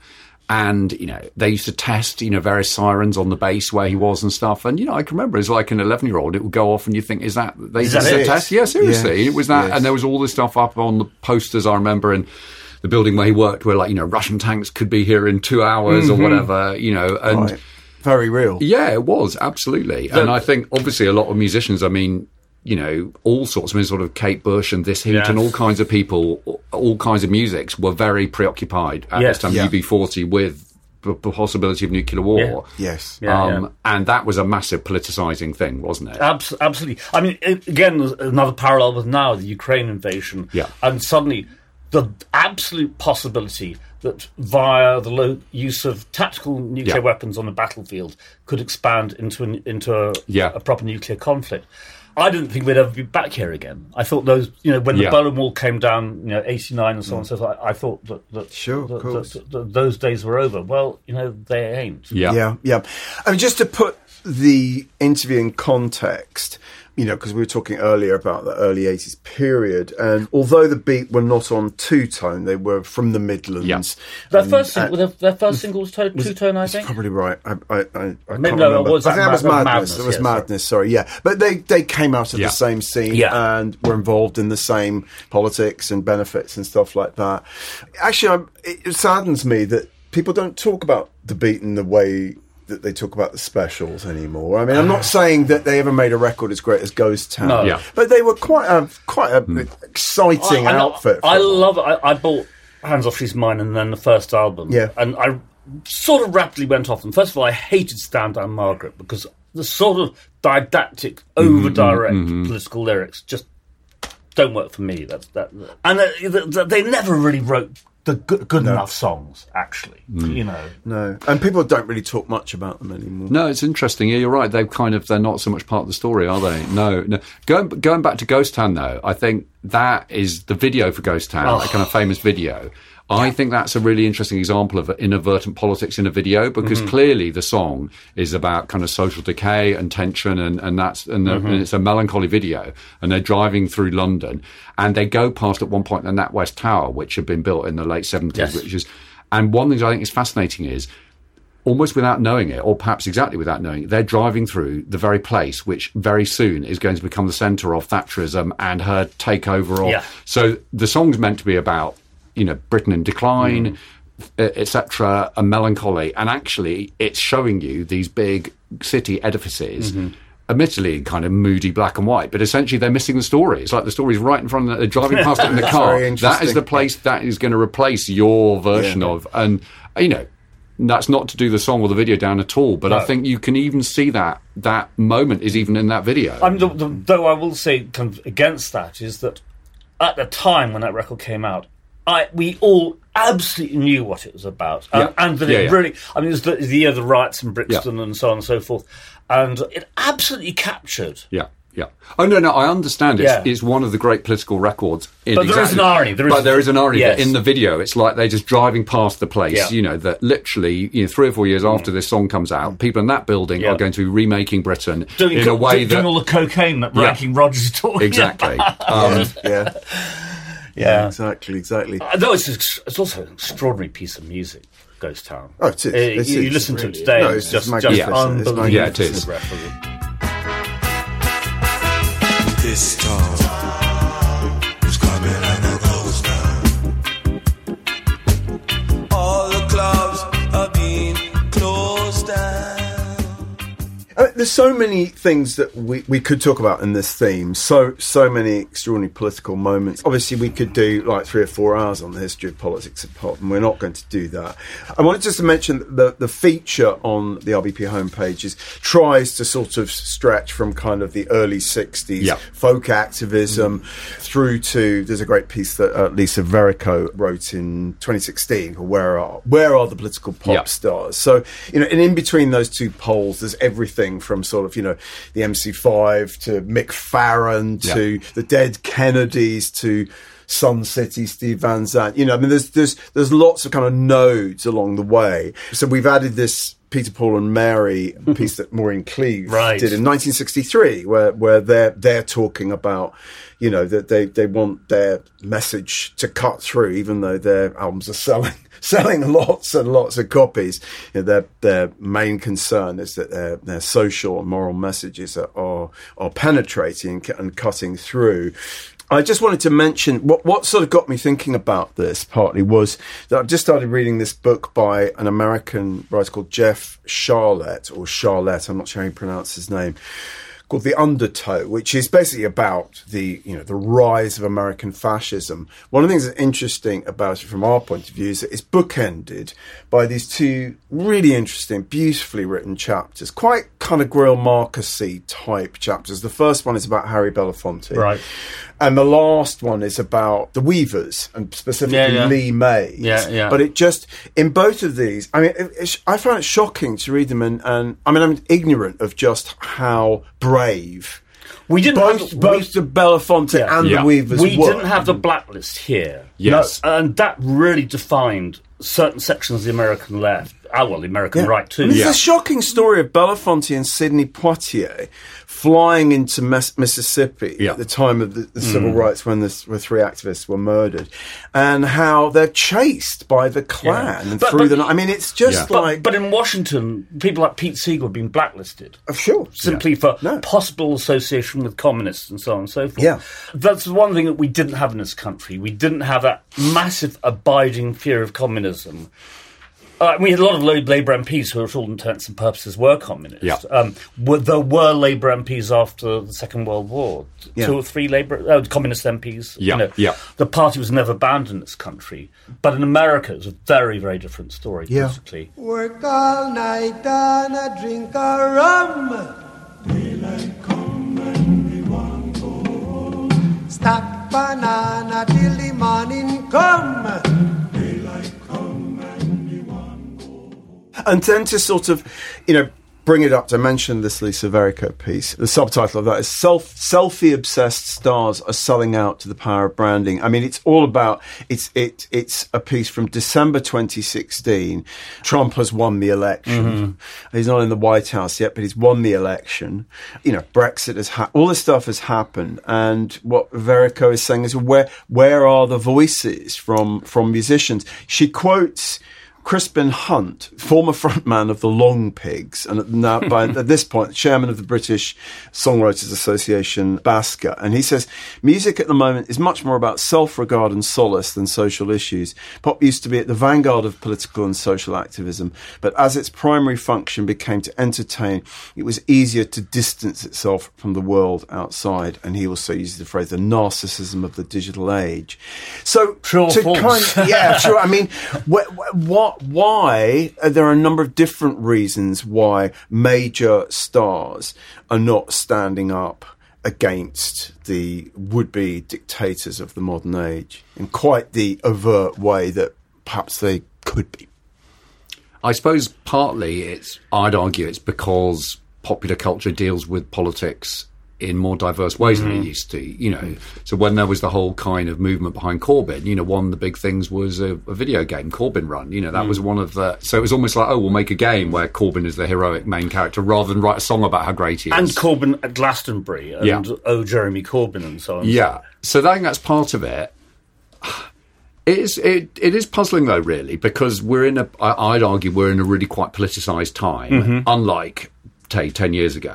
And, you know, they used to test, you know, various sirens on the base where he was and stuff. And, you know, I can remember as like an 11-year-old, it would go off and you think, is that a test? Yeah, seriously. Yes, it was that. Yes. And there was all this stuff up on the posters, I remember, in the building where he worked, where, like, you know, Russian tanks could be here in 2 hours or whatever, you know. And right. Very real. Yeah, it was, absolutely. And I think, obviously, a lot of musicians, I mean, you know, all sorts, I mean, sort of Kate Bush and This Heat and all kinds of people, all kinds of musics were very preoccupied at this time, UB40, with the possibility of nuclear war. Yeah. Yes. And that was a massive politicising thing, wasn't it? Absolutely. I mean, again, another parallel with now, the Ukraine invasion. Yeah. And suddenly the absolute possibility that via the use of tactical nuclear weapons on the battlefield could expand into a proper nuclear conflict. I didn't think we'd ever be back here again. I thought those, you know, when the Berlin Wall came down, you know, 89 and so on and so forth, I thought that those days were over. Well, you know, they ain't. Yeah. I mean, just to put the interview in context, you know, because we were talking earlier about the early 80s period, and although The Beat were not on two-tone, they were from the Midlands. Yeah. Their first single was two-tone, I think? That's probably right. I can't remember. Madness, sorry. Yeah, but they came out of the same scene and were involved in the same politics and benefits and stuff like that. Actually, it saddens me that people don't talk about The Beat in the way that they talk about the Specials anymore. I mean, I'm not saying that they ever made a record as great as Ghost Town, but they were quite a exciting outfit. I love it. I bought Hands Off She's Mine and then the first album, and I sort of rapidly went off them. First of all, I hated Stand Down Margaret because the sort of didactic, over-direct political lyrics just don't work for me. They never really wrote good enough songs, actually, you know. No. And people don't really talk much about them anymore. No, it's interesting. Yeah, you're right. They're not so much part of the story, are they? No. Going back to Ghost Town, though, I think that is the video for Ghost Town, that kind of famous video. I think that's a really interesting example of inadvertent politics in a video, because clearly the song is about kind of social decay and tension, and it's a melancholy video. And they're driving through London, and they go past at one point the NatWest Tower, which had been built in the late '70s. And one thing I think is fascinating is, almost without knowing it, or perhaps exactly without knowing it, they're driving through the very place which very soon is going to become the centre of Thatcherism and her takeover. So the song's meant to be about, you know, Britain in decline, etc., and melancholy. And actually, it's showing you these big city edifices, admittedly kind of moody black and white, but essentially they're missing the story. It's like the story's right in front of them. They're driving past it in the car. That is the place that is going to replace your version of. And, you know, that's not to do the song or the video down at all, but I think you can even see that moment is even in that video. I mean, though I will say kind of against that is that at the time when that record came out, we all absolutely knew what it was about. And that it really... I mean, it was the year of the riots in Brixton and so on and so forth. And it absolutely captured... Oh, no, I understand. It's one of the great political records. But there is an irony that in the video, it's like they're just driving past the place, you know, that literally, you know, 3 or 4 years after this song comes out, people in that building are going to be remaking Britain doing all the cocaine that Ranking Rogers is talking about. Exactly. No, it's also an extraordinary piece of music, Ghost Town. Oh, it is. You listen to it today, it's just unbelievable. Yeah, it is. This town is coming like a ghost town. All the clubs have been closed down. there's so many things that we could talk about in this theme. So many extraordinary political moments. Obviously, we could do like 3 or 4 hours on the history of politics and pop, and we're not going to do that. I wanted just to mention the feature on the RBP homepage tries to sort of stretch from kind of the early 60s folk activism through to, there's a great piece that Lisa Verico wrote in 2016 called Where Are the Political Pop Stars? So, you know, and in between those two polls, there's everything from sort of, you know, the MC5 to Mick Farron to the Dead Kennedys to Sun City, Steve Van Zandt. You know, I mean, there's lots of kind of nodes along the way. So we've added this Peter, Paul and Mary piece that Maureen Cleave did in 1963, where they're talking about, you know, that they want their message to cut through, even though their albums are selling lots and lots of copies. You know, their main concern is that their social and moral messages are penetrating and cutting through. I just wanted to mention what sort of got me thinking about this partly was that I've just started reading this book by an American writer called Jeff Charlett, I'm not sure how you pronounce his name, called The Undertow, which is basically about the, you know, the rise of American fascism. One of the things that's interesting about it from our point of view is that it's bookended by these two really interesting, beautifully written chapters, quite kind of Greil Marcus-y type chapters. The first one is about Harry Belafonte. Right. And the last one is about the Weavers, and specifically Lee Mays. Yeah, yeah. But it just, in both of these, I mean, I found it shocking to read them, and I mean, I'm ignorant of just how brave both the Belafonte and the Weavers were. We didn't have the blacklist here. Yes. No, and that really defined certain sections of the American left. The American right too. There's a shocking story of Belafonte and Sidney Poitier flying into Mississippi at the time of the civil rights, when the three activists were murdered, and how they're chased by the Klan through the night. I mean, it's just like... But in Washington, people like Pete Seeger have been blacklisted. Sure. Simply for possible association with communists and so on and so forth. Yeah. That's one thing that we didn't have in this country. We didn't have that massive abiding fear of communism. We had a lot of Labour MPs who, for all intents and purposes, were communists. Yeah. There were Labour MPs after the Second World War. Two or three communist MPs. Yeah. You know, the party was never banned in this country. But in America, it was a very, very different story, basically. Work all night and I drink a rum. Daylight come and we want to go home. Stack banana till the morning come. And then to sort of, you know, bring it up to mention this Lisa Verico piece. The subtitle of that is Selfie-Obsessed Stars Are Selling Out to the Power of Branding. I mean, it's all about, it's a piece from December 2016. Trump has won the election. Mm-hmm. He's not in the White House yet, but he's won the election. You know, Brexit has all this stuff has happened. And what Verico is saying is, where are the voices from musicians? She quotes Crispin Hunt, former frontman of the Long Pigs, and now at this point, chairman of the British Songwriters Association, BASCA, and he says, music at the moment is much more about self-regard and solace than social issues. Pop used to be at the vanguard of political and social activism, but as its primary function became to entertain, it was easier to distance itself from the world outside. And he also uses the phrase, the narcissism of the digital age. So, I mean, why there are a number of different reasons why major stars are not standing up against the would-be dictators of the modern age in quite the overt way that perhaps they could be. I suppose partly I'd argue it's because popular culture deals with politics in more diverse ways than it used to, you know. So when there was the whole kind of movement behind Corbyn, you know, one of the big things was a video game, Corbyn Run. You know, that was one of the... So it was almost like, we'll make a game where Corbyn is the heroic main character rather than write a song about how great he is. And Corbyn at Glastonbury and Jeremy Corbyn and so on. Yeah. So I think that's part of it. It is puzzling, though, really, because I'd argue we're in a really quite politicised time, unlike 10 years ago,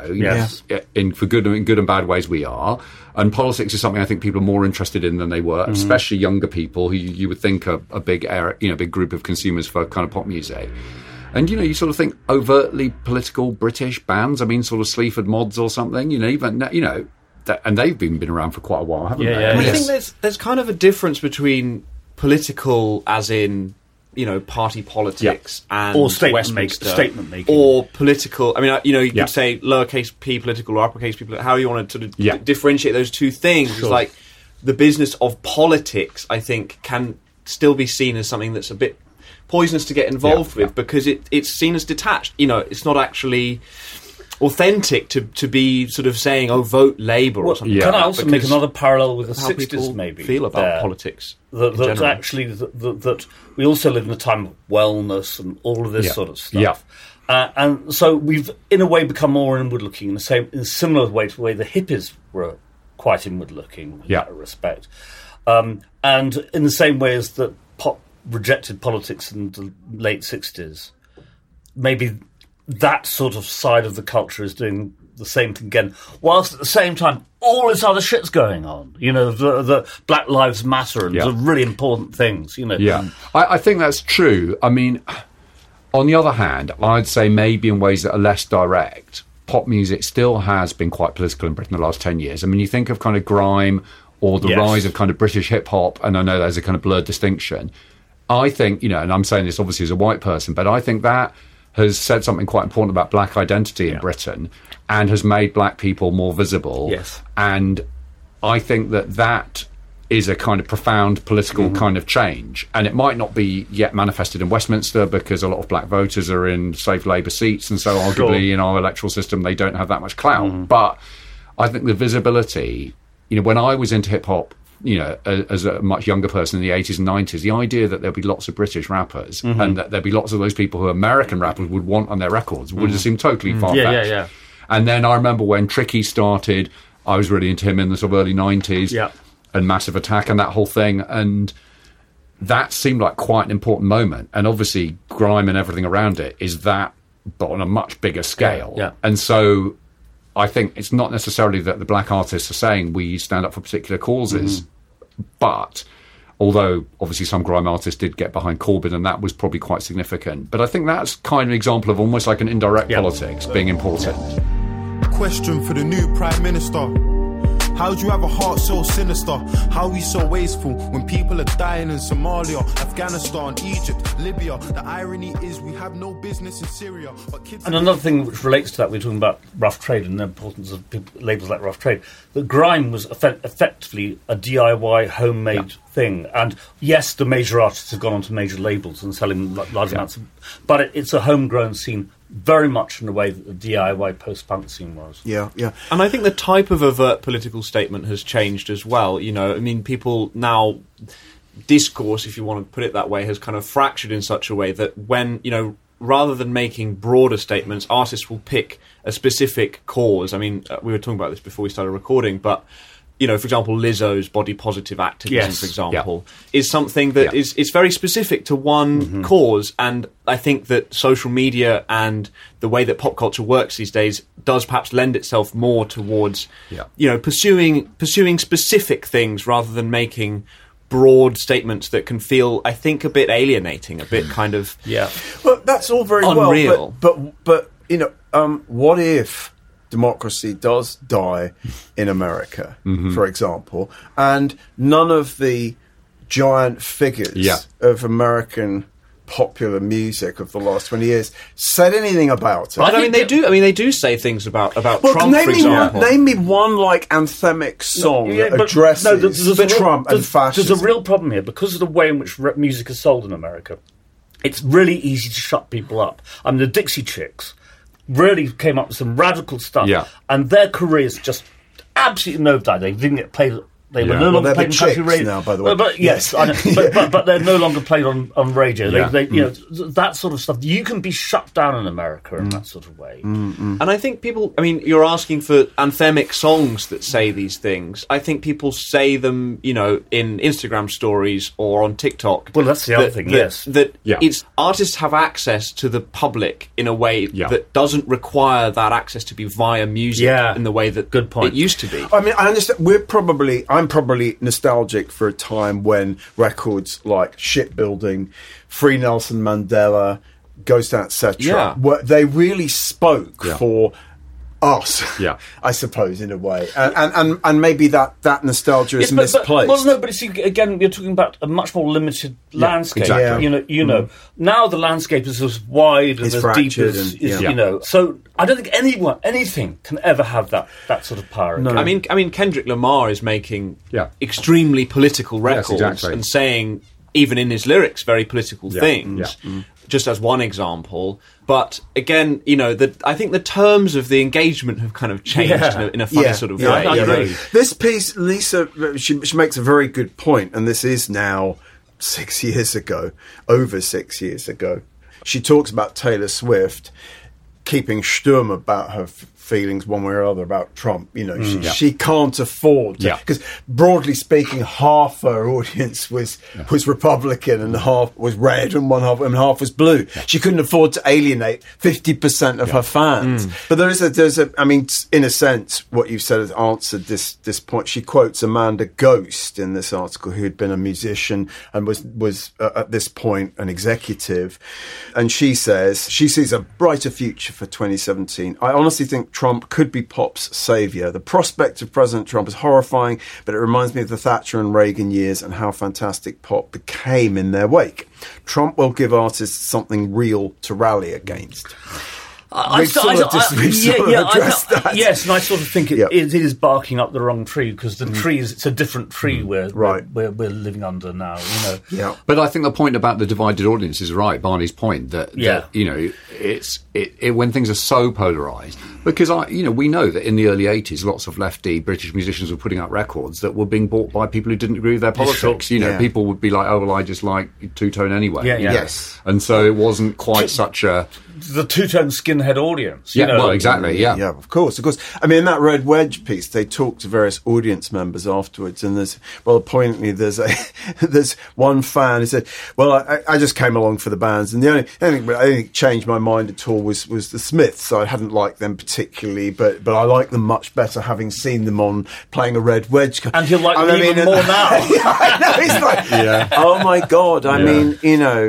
in good and bad ways we are, and politics is something I think people are more interested in than they were, especially younger people who you would think are a big group of consumers for kind of pop music. And, you know, you sort of think overtly political British bands, I mean, sort of Sleaford Mods or something, you know, even, you know, that, and they've been around for quite a while, haven't they? Yeah. I mean, yes. I think there's kind of a difference between political, as in, you know, party politics and or statement making. Or political, I mean, you know, you could say lowercase p political or uppercase p political, how you want to sort of differentiate those two things. Sure. It's like the business of politics, I think, can still be seen as something that's a bit poisonous to get involved with because it's seen as detached. You know, it's not actually authentic to be sort of saying, oh, vote Labour or something. Yeah. Can I also make another parallel with the 60s, maybe? Feel about politics. That actually, that we also live in a time of wellness and all of this sort of stuff. Yeah. And so we've, in a way, become more inward-looking in a similar way to the way the hippies were quite inward-looking in that respect. And in the same way as that pop rejected politics in the late 60s, maybe that sort of side of the culture is doing the same thing again, whilst at the same time all this other shit's going on. You know, the Black Lives Matter and the really important things, you know. Yeah, I think that's true. I mean, on the other hand, I'd say maybe in ways that are less direct, pop music still has been quite political in Britain the last 10 years. I mean, you think of kind of grime or the rise of kind of British hip-hop, and I know there's a kind of blurred distinction. I think, you know, and I'm saying this obviously as a white person, but I think that has said something quite important about black identity in Britain and has made black people more visible. Yes. And I think that is a kind of profound political kind of change. And it might not be yet manifested in Westminster because a lot of black voters are in safe Labour seats, and so arguably in our electoral system they don't have that much clout. Mm-hmm. But I think the visibility, you know, when I was into hip-hop, you know, as a much younger person in the 80s and 90s, the idea that there'd be lots of British rappers and that there'd be lots of those people who American rappers would want on their records would have seemed totally far-fetched. Yeah. And then I remember when Tricky started, I was really into him in the sort of early 90s and Massive Attack and that whole thing, and that seemed like quite an important moment. And obviously grime and everything around it is that, but on a much bigger scale. Yeah. And so I think it's not necessarily that the black artists are saying we stand up for particular causes, but although obviously some grime artists did get behind Corbyn and that was probably quite significant. But I think that's kind of an example of almost like an indirect politics being important. Question for the new Prime Minister. How do you have a heart so sinister? How are you so wasteful when people are dying in Somalia, Afghanistan, Egypt, Libya? The irony is we have no business in Syria. But kids. And another thing which relates to that, we were talking about Rough Trade and the importance of labels like Rough Trade, that grime was effectively a DIY homemade thing. And yes, the major artists have gone on to major labels and selling large amounts, but it's a homegrown scene, very much in the way that the DIY post-punk scene was. Yeah. And I think the type of overt political statement has changed as well. You know, I mean, people now, discourse, if you want to put it that way, has kind of fractured in such a way that when, you know, rather than making broader statements, artists will pick a specific cause. I mean, we were talking about this before we started recording, but, you know, for example, Lizzo's body positive activism, for example, is something that is very specific to one cause. And I think that social media and the way that pop culture works these days does perhaps lend itself more towards, you know, pursuing specific things rather than making broad statements that can feel, I think, a bit alienating, a bit kind of Well, that's all very unreal. But you know, what if democracy does die in America, for example, and none of the giant figures of American popular music of the last 20 years said anything about it? I mean, they do. I mean, they do say things about Trump. Name, for example, name me one like anthemic song that addresses Trump and fascism. There's a real problem here because of the way in which music is sold in America. It's really easy to shut people up. I mean, the Dixie Chicks really came up with some radical stuff, and their careers just absolutely novedived. They didn't get played. They were no longer played on country radio now, by the way. But I know. But they're no longer played on radio. They know, that sort of stuff. You can be shut down in America in that sort of way. Mm-hmm. And I think people, I mean, you're asking for anthemic songs that say these things. I think people say them, you know, in Instagram stories or on TikTok. Well, that's the other thing. It's artists have access to the public in a way that doesn't require that access to be via music in the way that it used to be. I mean, I understand. I'm probably nostalgic for a time when records like Shipbuilding, Free Nelson Mandela, Ghost, etc. Yeah. Were, they really spoke for us, I suppose, in a way, and maybe that nostalgia is misplaced. Well, no, but it's, again, you're talking about a much more limited landscape. Exactly. Yeah. You know. Now the landscape is as wide and as deep as you know. So I don't think anything can ever have that sort of power. No. I mean, Kendrick Lamar is making extremely political records and saying, even in his lyrics, very political things. Yeah. Mm. Just as one example, but again, I think the terms of the engagement have kind of changed in a funny sort of way. Yeah. This piece, Lisa, she makes a very good point, and this is now 6 years ago, over 6 years ago. She talks about Taylor Swift keeping Sturm about her feelings one way or other about Trump. She can't afford to, because broadly speaking, half her audience was Republican and half was red and half was blue. Yeah. She couldn't afford to alienate 50% of her fans. Mm. But there's a in a sense, what you've said has answered this point. She quotes Amanda Ghost in this article, who had been a musician and was at this point an executive, and she says she sees a brighter future for 2017. I honestly think Trump could be pop's saviour. The prospect of President Trump is horrifying, but it reminds me of the Thatcher and Reagan years and how fantastic pop became in their wake. Trump will give artists something real to rally against. We've sort of addressed that. Yes, and I sort of think it is barking up the wrong tree, because the tree it's a different tree we're living under now. But I think the point about the divided audience is right. Barney's point that it's when things are so polarised, because we know that in the early 80s, lots of lefty British musicians were putting out records that were being bought by people who didn't agree with their politics. People would be like, oh well, I just like Two Tone anyway. Yeah, yeah. Yes, and so it wasn't quite such a the Two Tone skin head audience. Of course. I mean, in that Red Wedge piece, they talk to various audience members afterwards, and there's one fan who said, well, I just came along for the bands, and the only thing that changed my mind at all was the Smiths. I hadn't liked them particularly, but I like them much better having seen them on playing a Red Wedge. And you'll like them even more now. Oh my God, I mean,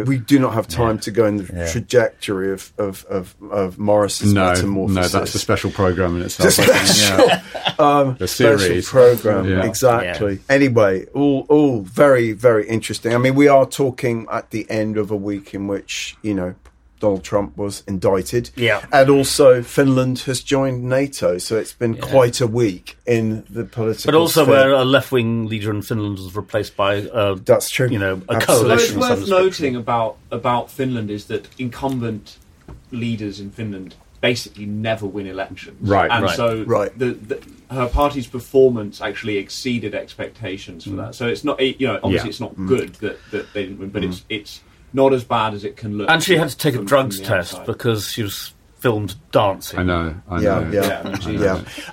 we do not have time to go in the trajectory of Morris's metamorphosis. No, that's a special programme in itself. The series. Special programme, exactly. Yeah. Anyway, all very, very interesting. I mean, we are talking at the end of a week in which, Donald Trump was indicted. Yeah. And also Finland has joined NATO, so it's been quite a week in the political sphere. Where a left-wing leader in Finland was replaced by that's true. A coalition. What's worth noting about Finland is that incumbent leaders in Finland basically never win elections. So her party's performance actually exceeded expectations for that. So it's not, obviously it's not good that they didn't win, but it's not as bad as it can look. And she had to take a drugs test because she was filmed dancing. I know. Yeah.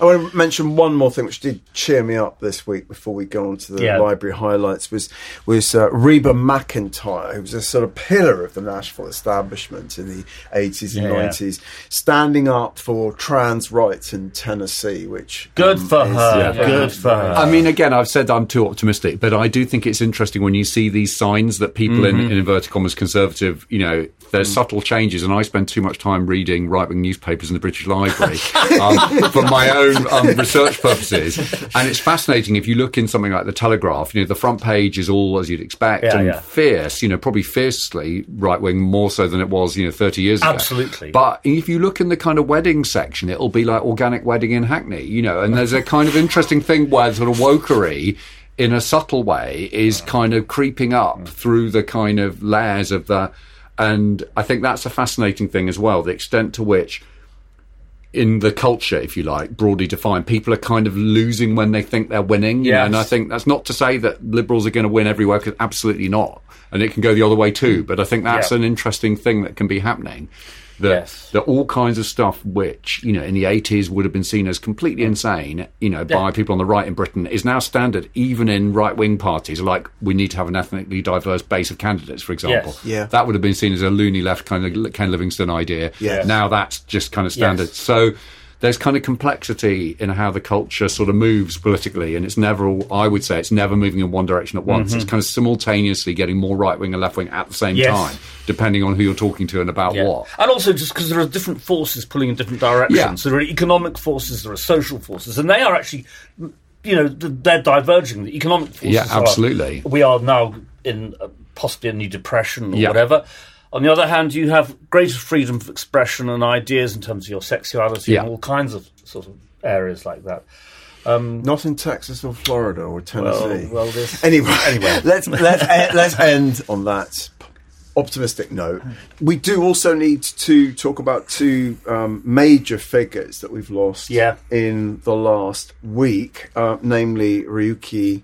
I want to mention one more thing which did cheer me up this week before we go on to the library highlights was Reba McEntire, who was a sort of pillar of the Nashville establishment in the 80s and 90s, standing up for trans rights in Tennessee, which... Good for her. I mean, again, I've said I'm too optimistic, but I do think it's interesting when you see these signs that people in inverted commas conservative, there's subtle changes, and I spend too much time reading right-wing newspapers in the British Library for my own research purposes. And it's fascinating if you look in something like The Telegraph, the front page is all as you'd expect fierce, probably fiercely right-wing, more so than it was, 30 years ago. Absolutely. But if you look in the kind of wedding section, it'll be like organic wedding in Hackney, and there's a kind of interesting thing where sort of wokery in a subtle way is kind of creeping up through the kind of layers of the... And I think that's a fascinating thing as well, the extent to which, in the culture, if you like, broadly defined, people are kind of losing when they think they're winning. Yes. And I think that's not to say that liberals are going to win everywhere, because absolutely not. And it can go the other way too. But I think that's an interesting thing that can be happening. That all kinds of stuff which, in the 80s would have been seen as completely insane, by people on the right in Britain, is now standard even in right-wing parties, like we need to have an ethnically diverse base of candidates, for example. Yes. Yeah. That would have been seen as a loony left kind of Ken Livingstone idea. Yes. Now that's just kind of standard. Yes. So there's kind of complexity in how the culture sort of moves politically, and it's never, I would say, it's never moving in one direction at once. Mm-hmm. It's kind of simultaneously getting more right-wing and left-wing at the same time, depending on who you're talking to and about what. And also just because there are different forces pulling in different directions. Yeah. So there are economic forces, there are social forces, and they are actually, you know, they're diverging. The economic forces are... We are now in possibly a new depression or whatever. On the other hand, you have greater freedom of expression and ideas in terms of your sexuality and all kinds of sort of areas like that. Not in Texas or Florida or Tennessee. Anyway, let's end on that optimistic note. We do also need to talk about two major figures that we've lost in the last week, namely Ryuichi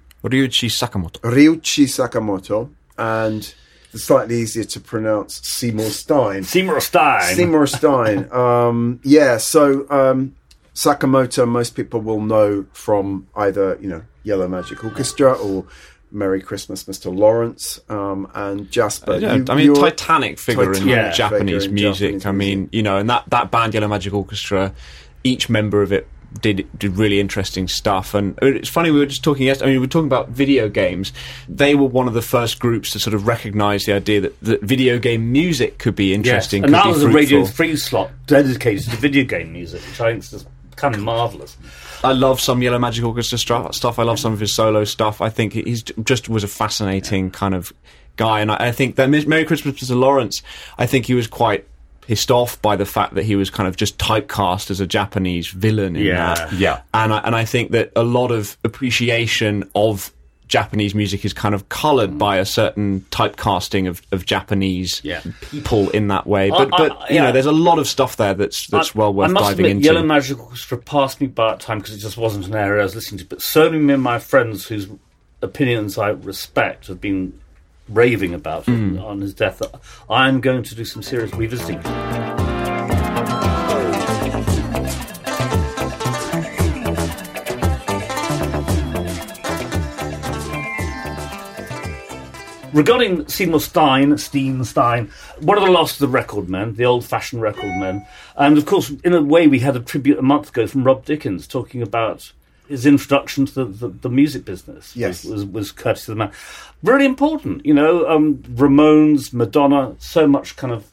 Sakamoto and... It's slightly easier to pronounce Seymour Stein. So Sakamoto, most people will know from either, you know, Yellow Magic Orchestra or Merry Christmas, Mr. Lawrence, and Jasper. Titanic figure in Japanese music. I mean, you know, and that band, Yellow Magic Orchestra, each member of it did really interesting stuff. And it's funny, we were just talking yesterday, we were talking about video games. They were one of the first groups to sort of recognise the idea that video game music could be interesting. Yes. And that was a Radio 3 slot dedicated to video game music, which I think is just kind of marvellous. I love some Yellow Magic Orchestra stuff. I love some of his solo stuff. I think he just was a fascinating kind of guy. And I think that Merry Christmas to Lawrence, I think he was quite pissed off by the fact that he was kind of just typecast as a Japanese villain in that. Yeah. And I think that a lot of appreciation of Japanese music is kind of coloured by a certain typecasting of Japanese people in that way. But there's a lot of stuff there that's well worth diving into. Yellow Magic Orchestra passed me by that time because it just wasn't an area I was listening to. But so many of my friends whose opinions I respect have been raving about him on his death. I'm going to do some serious revisiting. Regarding Seymour Stein, one of the last of the record men, the old-fashioned record men, and of course, in a way, we had a tribute a month ago from Rob Dickens talking about his introduction to the music business was courtesy of the man. Really important, you know, Ramones, Madonna, so much kind of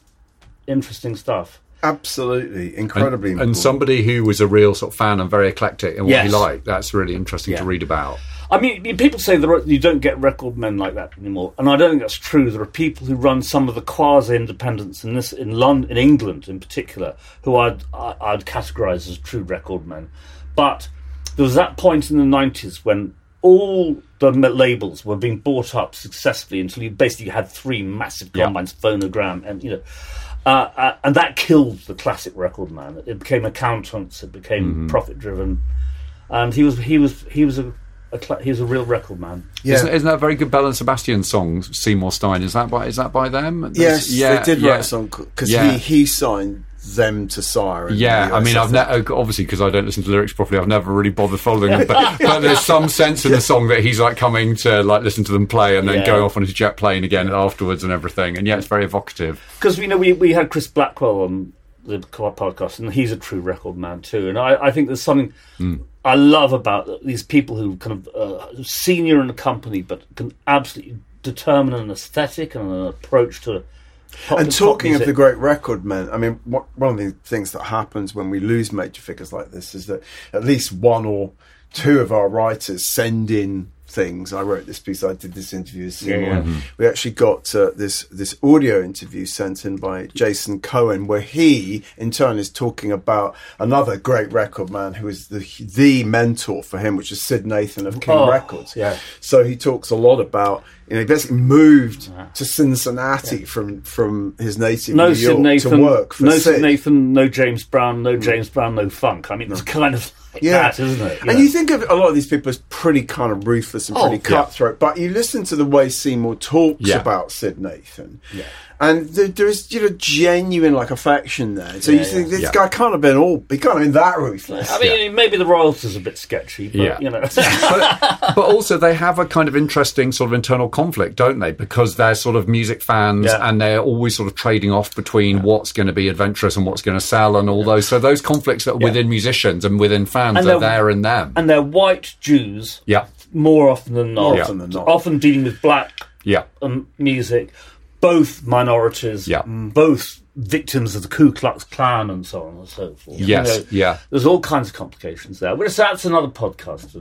interesting stuff. Absolutely, incredibly important. And somebody who was a real sort of fan and very eclectic in what he liked. That's really interesting to read about. I mean, people say you don't get record men like that anymore, and I don't think that's true. There are people who run some of the quasi-independents in London, in England in particular, who I'd categorise as true record men. But there was that point in the 90s when all the labels were being bought up successfully until you basically had three massive combines, Phonogram, and you know, and that killed the classic record man. It became accountants, it became profit driven, and he was a real record man. Yeah. Isn't that a very good Bell and Sebastian song, Seymour Stein? Is that by them? They did write a song because he signed them to Sire. Yeah, I mean, obviously, because I don't listen to lyrics properly, I've never really bothered following them, but there's some sense in the song that he's like coming to like listen to them play and then going off on his jet plane again afterwards and everything, and it's very evocative. Because, you know, we had Chris Blackwell on the podcast, and he's a true record man too, and I think there's something I love about these people who kind of senior in the company but can absolutely determine an aesthetic and an approach to and talking of the great record men, I mean, one of the things that happens when we lose major figures like this is that at least one or two of our writers send in things. I wrote this piece, I did this interview with Seymour. We actually got this audio interview sent in by Jason Cohen, where he, in turn, is talking about another great record man who is the mentor for him, which is Sid Nathan of King Records. Yeah. So he talks a lot about, you know, he basically moved to Cincinnati from his native New York to work for Sid. No Sid Nathan, no James Brown, no funk. I mean, it's kind of Yeah. That, isn't it? Yeah. And you think of a lot of these people as pretty kind of ruthless and pretty cutthroat, but you listen to the way Seymour talks about Sid Nathan, and there is, you know, genuine like affection there. So you think this guy can't have been that ruthless. I mean, maybe the royalties are a bit sketchy, but you know. but also they have a kind of interesting sort of internal conflict, don't they? Because they're sort of music fans and they're always sort of trading off between what's going to be adventurous and what's going to sell and all those. So those conflicts that are within musicians and within fans and are there in them. And they're white Jews more often than not. Often dealing with black music. Both minorities, both victims of the Ku Klux Klan and so on and so forth. Yes, you know, there's all kinds of complications there. Which that's another podcast.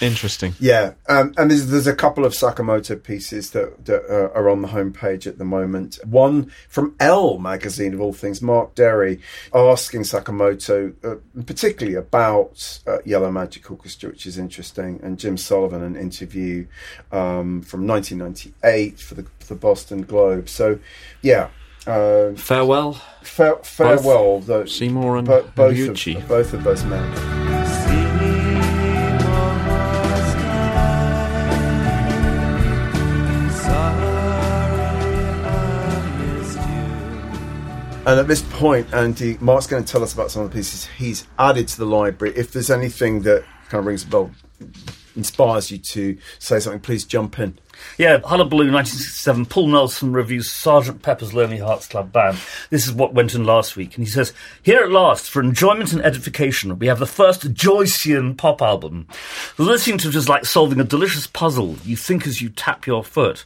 Interesting. Yeah, and there's a couple of Sakamoto pieces that are on the homepage at the moment. One from Elle magazine, of all things, Mark Derry, asking Sakamoto, particularly about Yellow Magic Orchestra, which is interesting, and Jim Sullivan, an interview from 1998 for the Boston Globe. So, yeah. Farewell. Both Seymour and Both of those men. And at this point, Andy, Mark's going to tell us about some of the pieces he's added to the library. If there's anything that kind of rings a bell, inspires you to say something, please jump in. Yeah, Hullabaloo 1967, Paul Nelson reviews Sgt. Pepper's Lonely Hearts Club Band. This is what went in last week. And he says, here at last, for enjoyment and edification, we have the first Joycean pop album. Listening to it is like solving a delicious puzzle. You think as you tap your foot.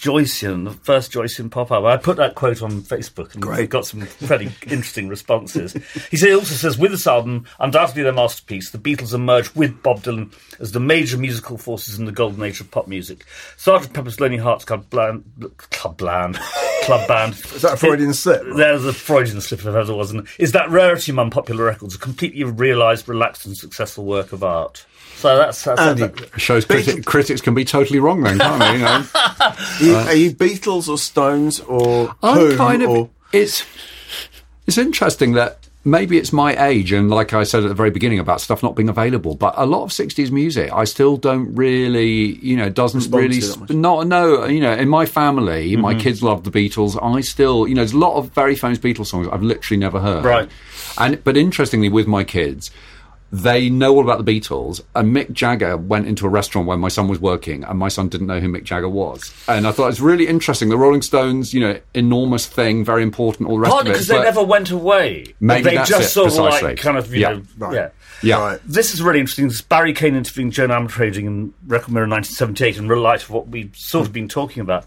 Joycean, the first Joycean pop album. I put that quote on Facebook and got some pretty interesting responses. He also says, with this album, undoubtedly their masterpiece, the Beatles emerged with Bob Dylan as the major musical forces in the golden age of pop music. Sgt. Pepper's Lonely Hearts Club Band. Is that a Freudian slip? There's a Freudian slip if ever wasn't. Is that rarity among popular records, a completely realised, relaxed and successful work of art? So that's Andy, that shows critics can be totally wrong then, can't they? You know? Are you Beatles or Stones or Who? It's interesting that maybe it's my age, and like I said at the very beginning about stuff not being available, but a lot of 60s music I still don't really, you know, in my family, my kids love the Beatles. I still, you know, there's a lot of very famous Beatles songs I've literally never heard. Right. But interestingly, with my kids, they know all about the Beatles, and Mick Jagger went into a restaurant when my son was working, and my son didn't know who Mick Jagger was. And I thought it was really interesting. The Rolling Stones, you know, enormous thing, very important, all the rest of it. Partly because they never went away. Maybe they that's just it, sort precisely. Of like, kind of, you know... Right. Yeah. Right. This is really interesting. This is Barry Kane interviewing Joan Armatrading in Record Mirror 1978 in real light of what we've sort of been talking about.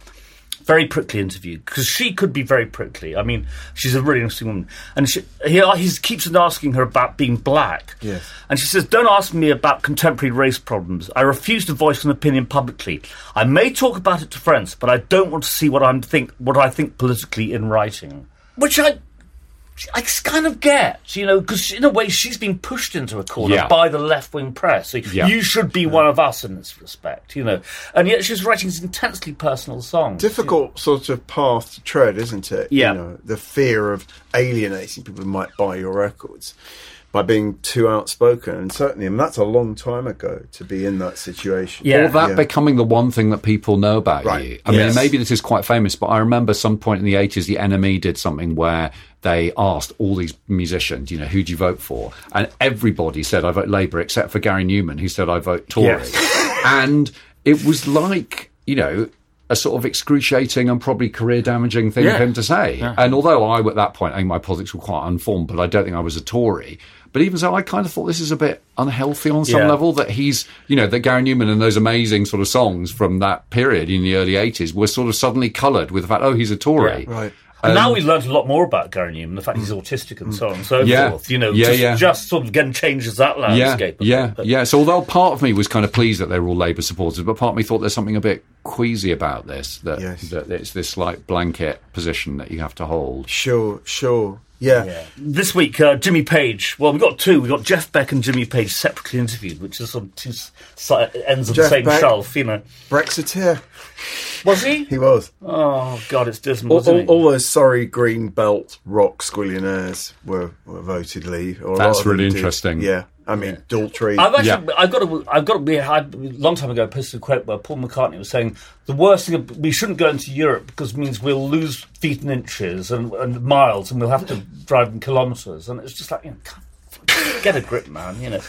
Very prickly interview, because she could be very prickly. I mean, she's a really interesting woman. And he keeps on asking her about being black. Yes. And she says, don't ask me about contemporary race problems. I refuse to voice an opinion publicly. I may talk about it to friends, but I don't want to see what I think politically in writing. Which I kind of get, you know, because in a way she's been pushed into a corner by the left-wing press. So you should be one of us in this respect, you know. And yet she's writing these intensely personal songs. Difficult sort of path to tread, isn't it? Yeah. You know, the fear of alienating people who might buy your records by being too outspoken. And certainly, that's a long time ago to be in that situation. Yeah. Or that becoming the one thing that people know about you. I mean, maybe this is quite famous, but I remember some point in the 80s, the NME did something where they asked all these musicians, you know, who do you vote for? And everybody said, I vote Labour, except for Gary Newman, who said, I vote Tory. Yes. And it was like, you know, a sort of excruciating and probably career-damaging thing for him to say. Yeah. And although I, at that point, I think my politics were quite unformed, but I don't think I was a Tory. But even so, I kind of thought this is a bit unhealthy on some level, that he's, you know, that Gary Newman and those amazing sort of songs from that period in the early 80s were sort of suddenly coloured with the fact, he's a Tory. Yeah, right. And now we've learned a lot more about Gary Newman, the fact he's autistic and so on and so forth. You know, just sort of again changes that landscape. So although part of me was kind of pleased that they were all Labour supporters, but part of me thought there's something a bit queasy about this, that, yes, that it's this like blanket position that you have to hold. Sure. Yeah. This week, Jimmy Page. Well, we've got two. We've got Jeff Beck and Jimmy Page separately interviewed, which is sort of two ends of Jeff the same Beck, shelf, you know. Brexiteer. Was he? He was. Oh, God, it's dismal. All those sorry green belt rock squillionaires were voted leave. Or that's really interesting. Yeah. I mean, Daltrey. I've got to be, a long time ago I posted a quote where Paul McCartney was saying the worst thing, we shouldn't go into Europe because it means we'll lose feet and inches and miles, and we'll have to drive in kilometres. And it's just like, you know, get a grip, man, you know.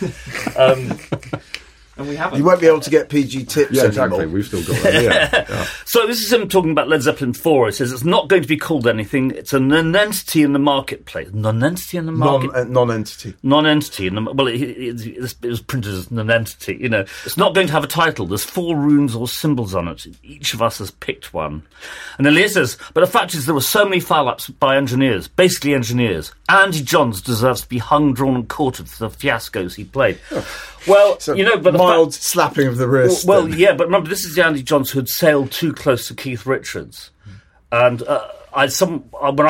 And we haven't. You won't be able to get PG tips anymore. Exactly, we've still got them. Yeah. So this is him talking about Led Zeppelin 4. It says it's not going to be called anything. It's a nonentity in the marketplace. Nonentity in the market? Non-entity. Non-entity. Well, it was printed as nonentity, you know. It's not going to have a title. There's four runes or symbols on it. Each of us has picked one. And then Leah says, but the fact is there were so many foul-ups by engineers, basically engineers. Andy Johns deserves to be hung, drawn and quartered for the fiascos he played. Oh. Well, so you know, but mild slapping of the wrist. Well, yeah, but remember, this is Andy Johns who had sailed too close to Keith Richards, and I posted that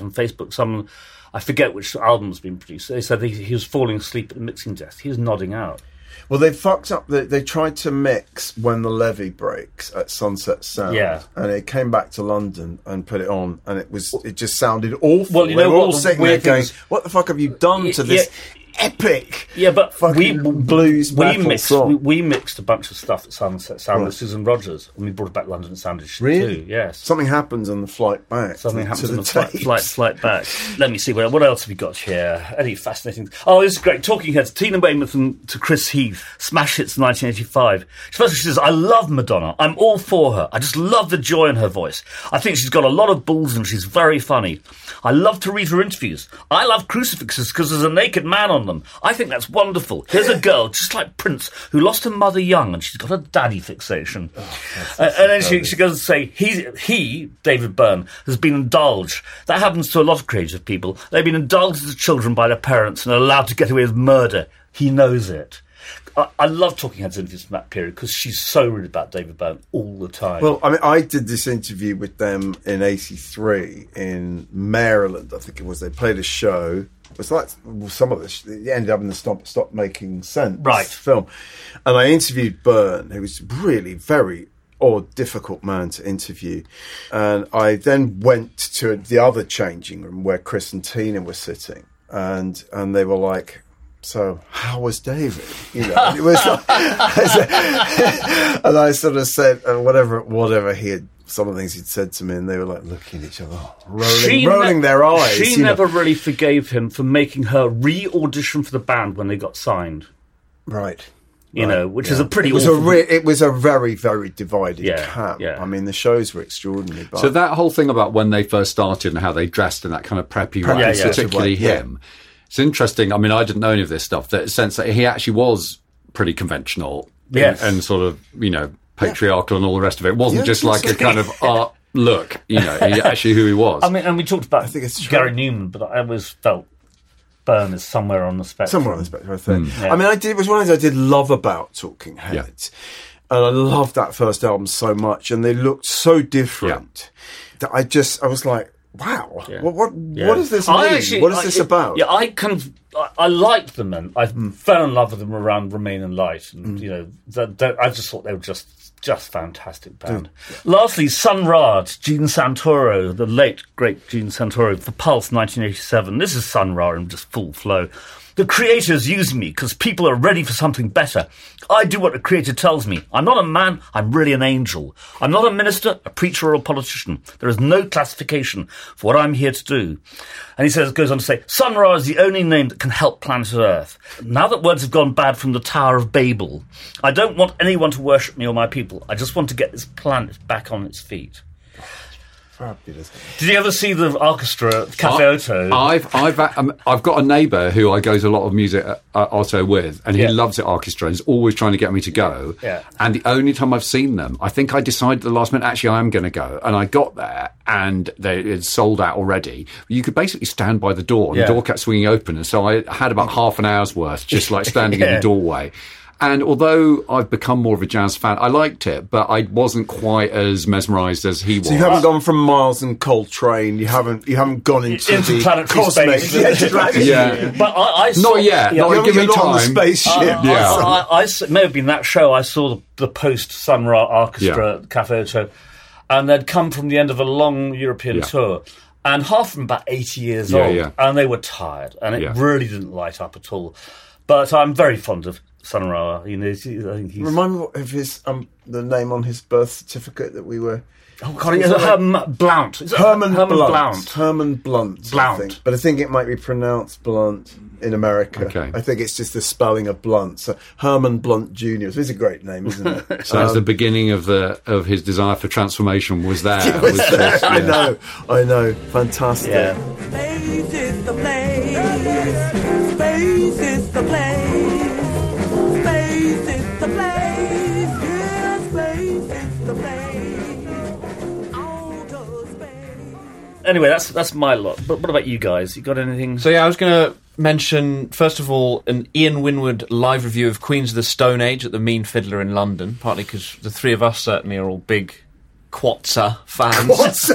on Facebook. Someone, I forget which album's been produced. They said he was falling asleep at the mixing desk. He was nodding out. Well, they fucked up. They tried to mix When the Levee Breaks at Sunset Sound, and it came back to London and put it on, and it just sounded awful. Well, you know, all sitting there going, "What the fuck have you done to this?" Yeah. Epic, yeah, but fucking blues. We mixed a bunch of stuff at Sunset Sound with Susan Rogers, and we brought it back to London and sounded shit too. Yes, something happens on the flight back. Flight back. Let me see what else have we got here. Any fascinating? Oh, this is great. Talking Heads, Tina Weymouth and to Chris Heath, smash hits 1985. First she says, "I love Madonna. I'm all for her. I just love the joy in her voice. I think she's got a lot of balls and she's very funny. I love to read her interviews. I love crucifixes because there's a naked man on them. I think that's wonderful. Here's a girl just like Prince who lost her mother young and she's got a daddy fixation." And then she goes and say, he, David Byrne, has been indulged. That happens to a lot of creative people. They've been indulged as children by their parents and are allowed to get away with murder. He knows it. I love Talking Heads interviews from that period because she's so rude about David Byrne all the time. Well, I mean, I did this interview with them in 83 in Maryland, I think it was. They played a show. It's like some of this. It ended up in the Stop Making Sense film. And I interviewed Byrne, who was really very odd, difficult man to interview. And I then went to the other changing room where Chris and Tina were sitting. And they were like, "So how was David?" You know, it was like, and I sort of said, whatever he had, some of the things he'd said to me, and they were like looking at each other, rolling their eyes. She never really forgave him for making her re-audition for the band when they got signed. Right. You know, which is a pretty... It was a very, very divided camp. Yeah. I mean, the shows were extraordinary. But... So that whole thing about when they first started and how they dressed in that kind of preppy way, particularly him, it's interesting. I mean, I didn't know any of this stuff. The sense that he actually was pretty conventional and sort of, you know, patriarchal and all the rest of it. It wasn't just like a kind of art look, you know, actually who he was. I mean, and we talked about Gary Newman, but I always felt Byrne is somewhere on the spectrum. I think. Mm. Yeah. I mean, it was one of those I did love about Talking Heads. Yeah. And I loved that first album so much, and they looked so different that I was like, wow, what does this mean? What is this about? Yeah, I liked them, and I fell in love with them around Remain in Light, and you know, I just thought they were just fantastic band. Yeah. Lastly, Sun Ra, Gene Santoro, the late great Gene Santoro, for Pulse 1987. This is Sun Ra in just full flow. "The creators use me because people are ready for something better. I do what the creator tells me. I'm not a man, I'm really an angel. I'm not a minister, a preacher, or a politician. There is no classification for what I'm here to do." And he goes on to say, "Sun Ra is the only name that can help planet Earth. Now that words have gone bad from the Tower of Babel, I don't want anyone to worship me or my people. I just want to get this planet back on its feet." Fabulous. Did you ever see the orchestra at Café Otto? I've got a neighbour who I go to a lot of music at Otto with, and he loves the orchestra and is always trying to get me to go. Yeah. And the only time I've seen them, I think I decided at the last minute, actually I am going to go. And I got there and it sold out already. You could basically stand by the door, and the door kept swinging open. And so I had about half an hour's worth just like standing in the doorway. And although I've become more of a jazz fan, I liked it, but I wasn't quite as mesmerised as he was. So you haven't gone from Miles and Coltrane. You haven't gone into planet space. Yeah. But I saw, not yet. Yeah. Not give me time. Spaceship. Yeah. I may have been that show. I saw the post Sun Ra Orchestra at Café Otto, and they'd come from the end of a long European tour. And half of them about 80 years old, and they were tired, and it really didn't light up at all. But I'm very fond of Sun Ra. You know, I think he's... Remind me of his the name on his birth certificate that we were. Oh God, it's Blount. It's Herman Blount. I think. But I think it might be pronounced Blunt in America. Okay. I think it's just the spelling of Blunt. So Herman Blount Jr. It's a great name, isn't it? So that's the beginning of his desire for transformation was there. I know. Fantastic. Yeah. Space is the place. Space is the place. Space is the place. Yeah, space is the place. Out of space. Anyway, that's my lot. But what about you guys? You got anything? So yeah, I was going to mention, first of all, an Ian Winwood live review of Queens of the Stone Age at the Mean Fiddler in London, partly because the three of us certainly are all big Quatsa fans.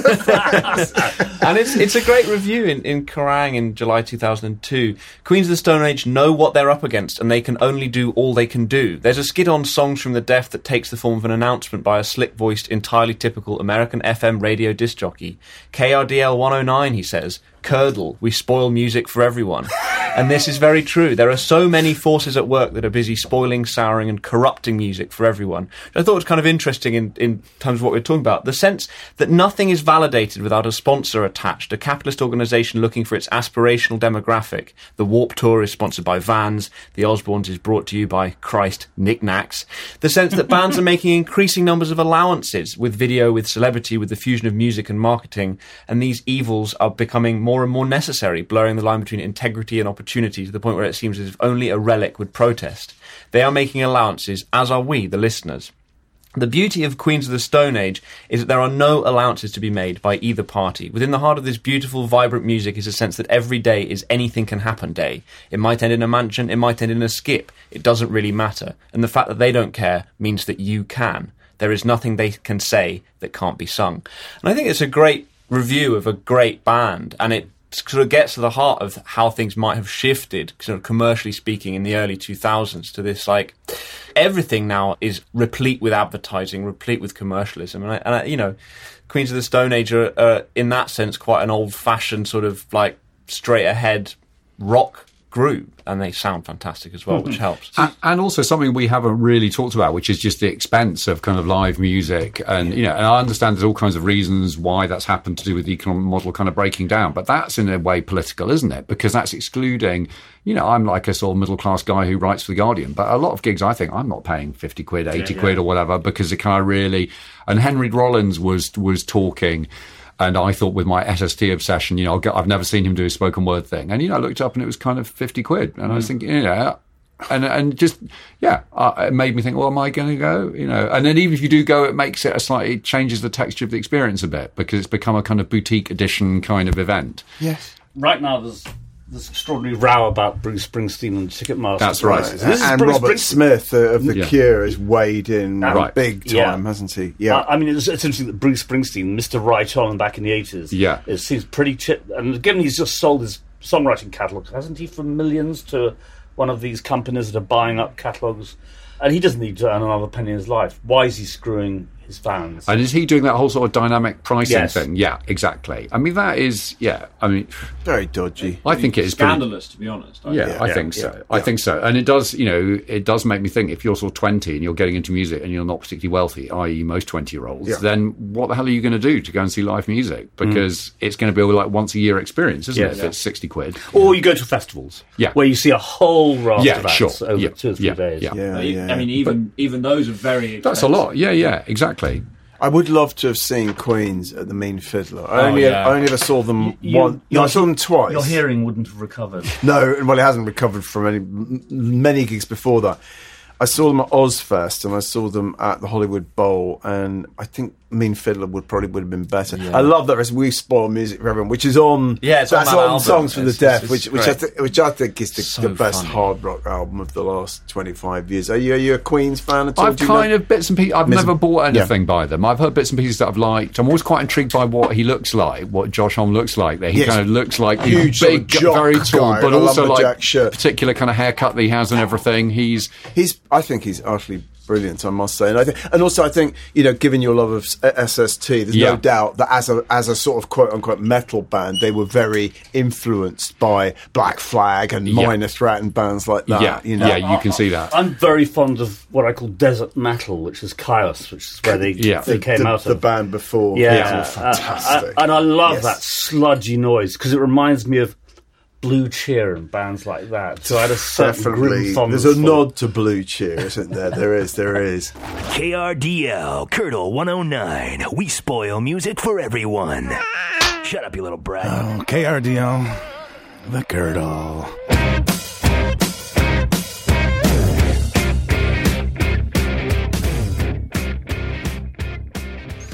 And it's a great review in Kerrang in July 2002. Queens of the Stone Age know what they're up against, and they can only do all they can do. There's a skit on Songs from the Deaf that takes the form of an announcement by a slick-voiced, entirely typical American FM radio disc jockey. KRDL 109, he says, "Curdle, we spoil music for everyone." And this is very true. There are so many forces at work that are busy spoiling, souring and corrupting music for everyone. I thought it was kind of interesting in terms of what we were talking about, the sense that nothing is validated without a sponsor attached, a capitalist organisation looking for its aspirational demographic. The Warped Tour is sponsored by Vans, the Osbournes is brought to you by Christ Knickknacks. The sense that bands are making increasing numbers of allowances with video, with celebrity, with the fusion of music and marketing, and these evils are becoming more and more necessary, blurring the line between integrity and opportunity to the point where it seems as if only a relic would protest. They are making allowances, as are we, the listeners. The beauty of Queens of the Stone Age is that there are no allowances to be made by either party. Within the heart of this beautiful, vibrant music is a sense that every day is anything can happen day. It might end in a mansion, it might end in a skip. It doesn't really matter. And the fact that they don't care means that you can. There is nothing they can say that can't be sung. And I think it's a great review of a great band, and it sort of gets to the heart of how things might have shifted, sort of commercially speaking, in the early 2000s to this, like, everything now is replete with advertising, replete with commercialism, and I, you know, Queens of the Stone Age are in that sense quite an old-fashioned sort of like straight-ahead rock group, and they sound fantastic as well, which helps. And also something we haven't really talked about, which is just the expense of kind of live music. And you know, and I understand there's all kinds of reasons why that's happened to do with the economic model kind of breaking down, but that's in a way political, isn't it? Because that's excluding, you know, I'm like a sort of middle class guy who writes for The Guardian, but a lot of gigs I think I'm not paying 50 quid, 80 quid or whatever, because it kind of really... And Henry Rollins was talking... And I thought with my SST obsession, you know, I've never seen him do a spoken word thing. And, you know, I looked up and it was kind of 50 quid. And I was thinking, you know, and just, it made me think, well, am I going to go? You know, and then even if you do go, it makes it a slightly, it changes the texture of the experience a bit because it's become a kind of boutique edition kind of event. Yes. Right now there's this extraordinary row about Bruce Springsteen and Ticketmaster. That's right. This and Robert Smith of The Cure has weighed in big time, hasn't he? Yeah. I mean, it's interesting that Bruce Springsteen, Mr. Right On back in the 80s, it seems pretty chip. And given he's just sold his songwriting catalogue, hasn't he, for millions to one of these companies that are buying up catalogues? And he doesn't need to earn another penny in his life. Why is he screwing his fans? And is he doing that whole sort of dynamic pricing thing? Yeah, exactly. I mean, that is, very dodgy. I think it is scandalous, pretty, to be honest. I think so. And it does, you know, it does make me think, if you're sort of 20 and you're getting into music and you're not particularly wealthy, i.e. most 20-year-olds, then what the hell are you going to do to go and see live music? Because it's going to be like once a year experience, isn't it? If it's 60 quid. Or you go to festivals, where you see a whole raft of acts over 2 or 3 days. I mean, even those are very expensive. That's a lot, exactly. I would love to have seen Queens at the Mean Fiddler. I only ever saw them once. No, I saw them twice. Your hearing wouldn't have recovered. No, well, it hasn't recovered from many gigs before that. I saw them at Ozfest, and I saw them at the Hollywood Bowl, and I think Mean Fiddler would have been better. Yeah. I love that as we spoil music for everyone, which is on. Yeah, it's that's on Songs from the Deaf, which I think is the best hard rock album of the last 25 years. Are you a Queen's fan at all? I've kind of bits and pieces. I've never bought anything by them. I've heard bits and pieces that I've liked. I'm always quite intrigued by what he looks like, what Josh Homme looks like. There, he kind of looks like a huge, big, very tall, but also like particular kind of haircut that he has and everything. He's. I think he's utterly brilliant, I must say, and also I think you know, given your love of SST, there's no doubt that as a sort of quote unquote metal band, they were very influenced by Black Flag and Minor Threat and bands like that. Yeah, you know? You can see that. I'm very fond of what I call desert metal, which is Chaos, which is where they came out of the band before. Yeah, fantastic, and I love that sludgy noise because it reminds me of Blue Cheer and bands like that. So I had a certain grim fondness. There's a nod to Blue Cheer, isn't there? There is. KRDL, Kirtle 109. We spoil music for everyone. Shut up, you little brat. Oh, KRDL, the Kirtle.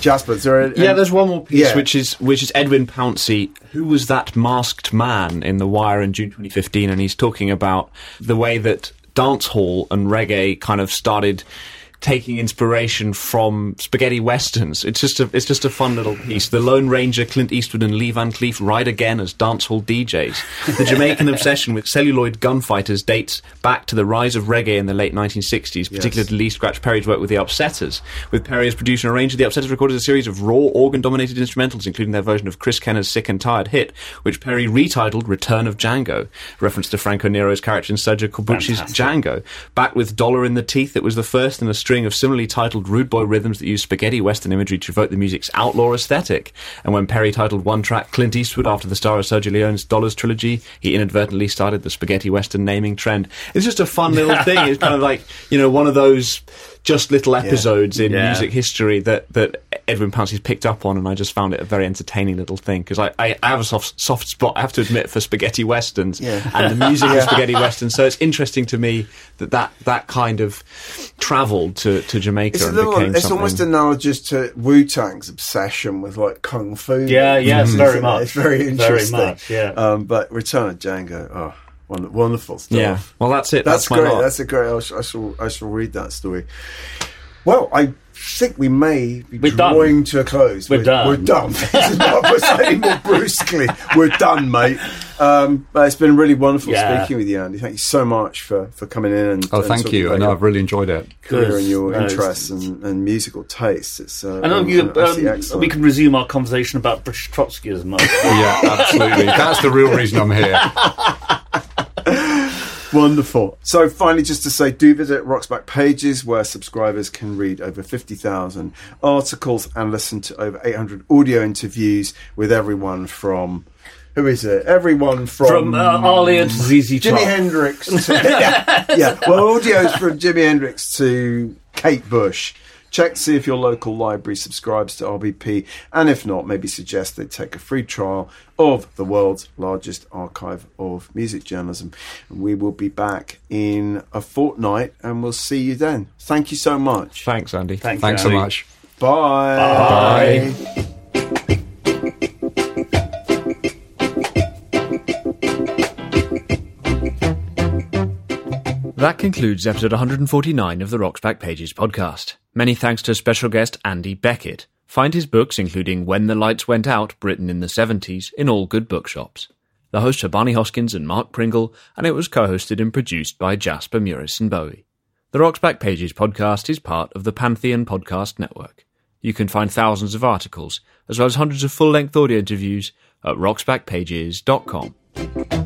Jasper, is there there's one more piece, which is Edwin Pouncey, who was that masked man in The Wire in June 2015, and he's talking about the way that dancehall and reggae kind of started taking inspiration from spaghetti westerns. It's just a fun little piece. The Lone Ranger, Clint Eastwood and Lee Van Cleef ride again as dancehall DJs. The Jamaican obsession with celluloid gunfighters dates back to the rise of reggae in the late 1960s, particularly Lee Scratch Perry's work with the Upsetters. With Perry as producer and arranger, the Upsetters recorded a series of raw, organ-dominated instrumentals, including their version of Chris Kenner's Sick and Tired hit, which Perry retitled Return of Django, reference to Franco Nero's character in Sergio Corbucci's Django. Back with Dollar in the Teeth, it was the first in a string of similarly titled rude boy rhythms that use spaghetti western imagery to evoke the music's outlaw aesthetic. And when Perry titled one track Clint Eastwood after the star of Sergio Leone's Dollars trilogy, he inadvertently started the spaghetti western naming trend. It's just a fun little thing. It's kind of like, you know, one of those just little episodes in music history that Edwin Pouncey's picked up on, and I just found it a very entertaining little thing, because I have a soft spot, I have to admit, for spaghetti westerns and the music of spaghetti westerns, so it's interesting to me that kind of travelled to Jamaica and became something. It's almost analogous to Wu-Tang's obsession with, like, kung fu. Yeah, very much. It's very interesting. Very much, but Return of Django, wonderful stuff. Yeah, well, that's it. That's great. That's a great. I shall read that story. Well, I think we may be drawing to a close. We're done. This is what we're saying more brusquely. We're done, mate. But it's been really wonderful speaking with you, Andy. Thank you so much for coming in. Thank you. I know I've really enjoyed it. Career and your interests and musical tastes. It's excellent. We can resume our conversation about British Trotskyism. Yeah, absolutely. That's the real reason I'm here. Wonderful. So finally, just to say, do visit Rocks Back Pages, where subscribers can read over 50,000 articles and listen to over 800 audio interviews with everyone from... Who is it? Everyone from Arlie and ZZ Top. Jimi Hendrix to... Well, audio's from Jimi Hendrix to Kate Bush. Check to see if your local library subscribes to RBP, and if not, maybe suggest they take a free trial of the world's largest archive of music journalism. And we will be back in a fortnight, and we'll see you then. Thank you so much. Thanks, Andy. Thanks Andy. So much. Bye. Bye. That concludes episode 149 of the Rocks Back Pages podcast. Many thanks to special guest Andy Beckett. Find his books, including When the Lights Went Out, Britain in the 70s, in all good bookshops. The hosts are Barney Hoskins and Mark Pringle, and it was co-hosted and produced by Jasper Morrison Bowie. The Rocks Back Pages podcast is part of the Pantheon Podcast Network. You can find thousands of articles, as well as hundreds of full-length audio interviews, at rocksbackpages.com.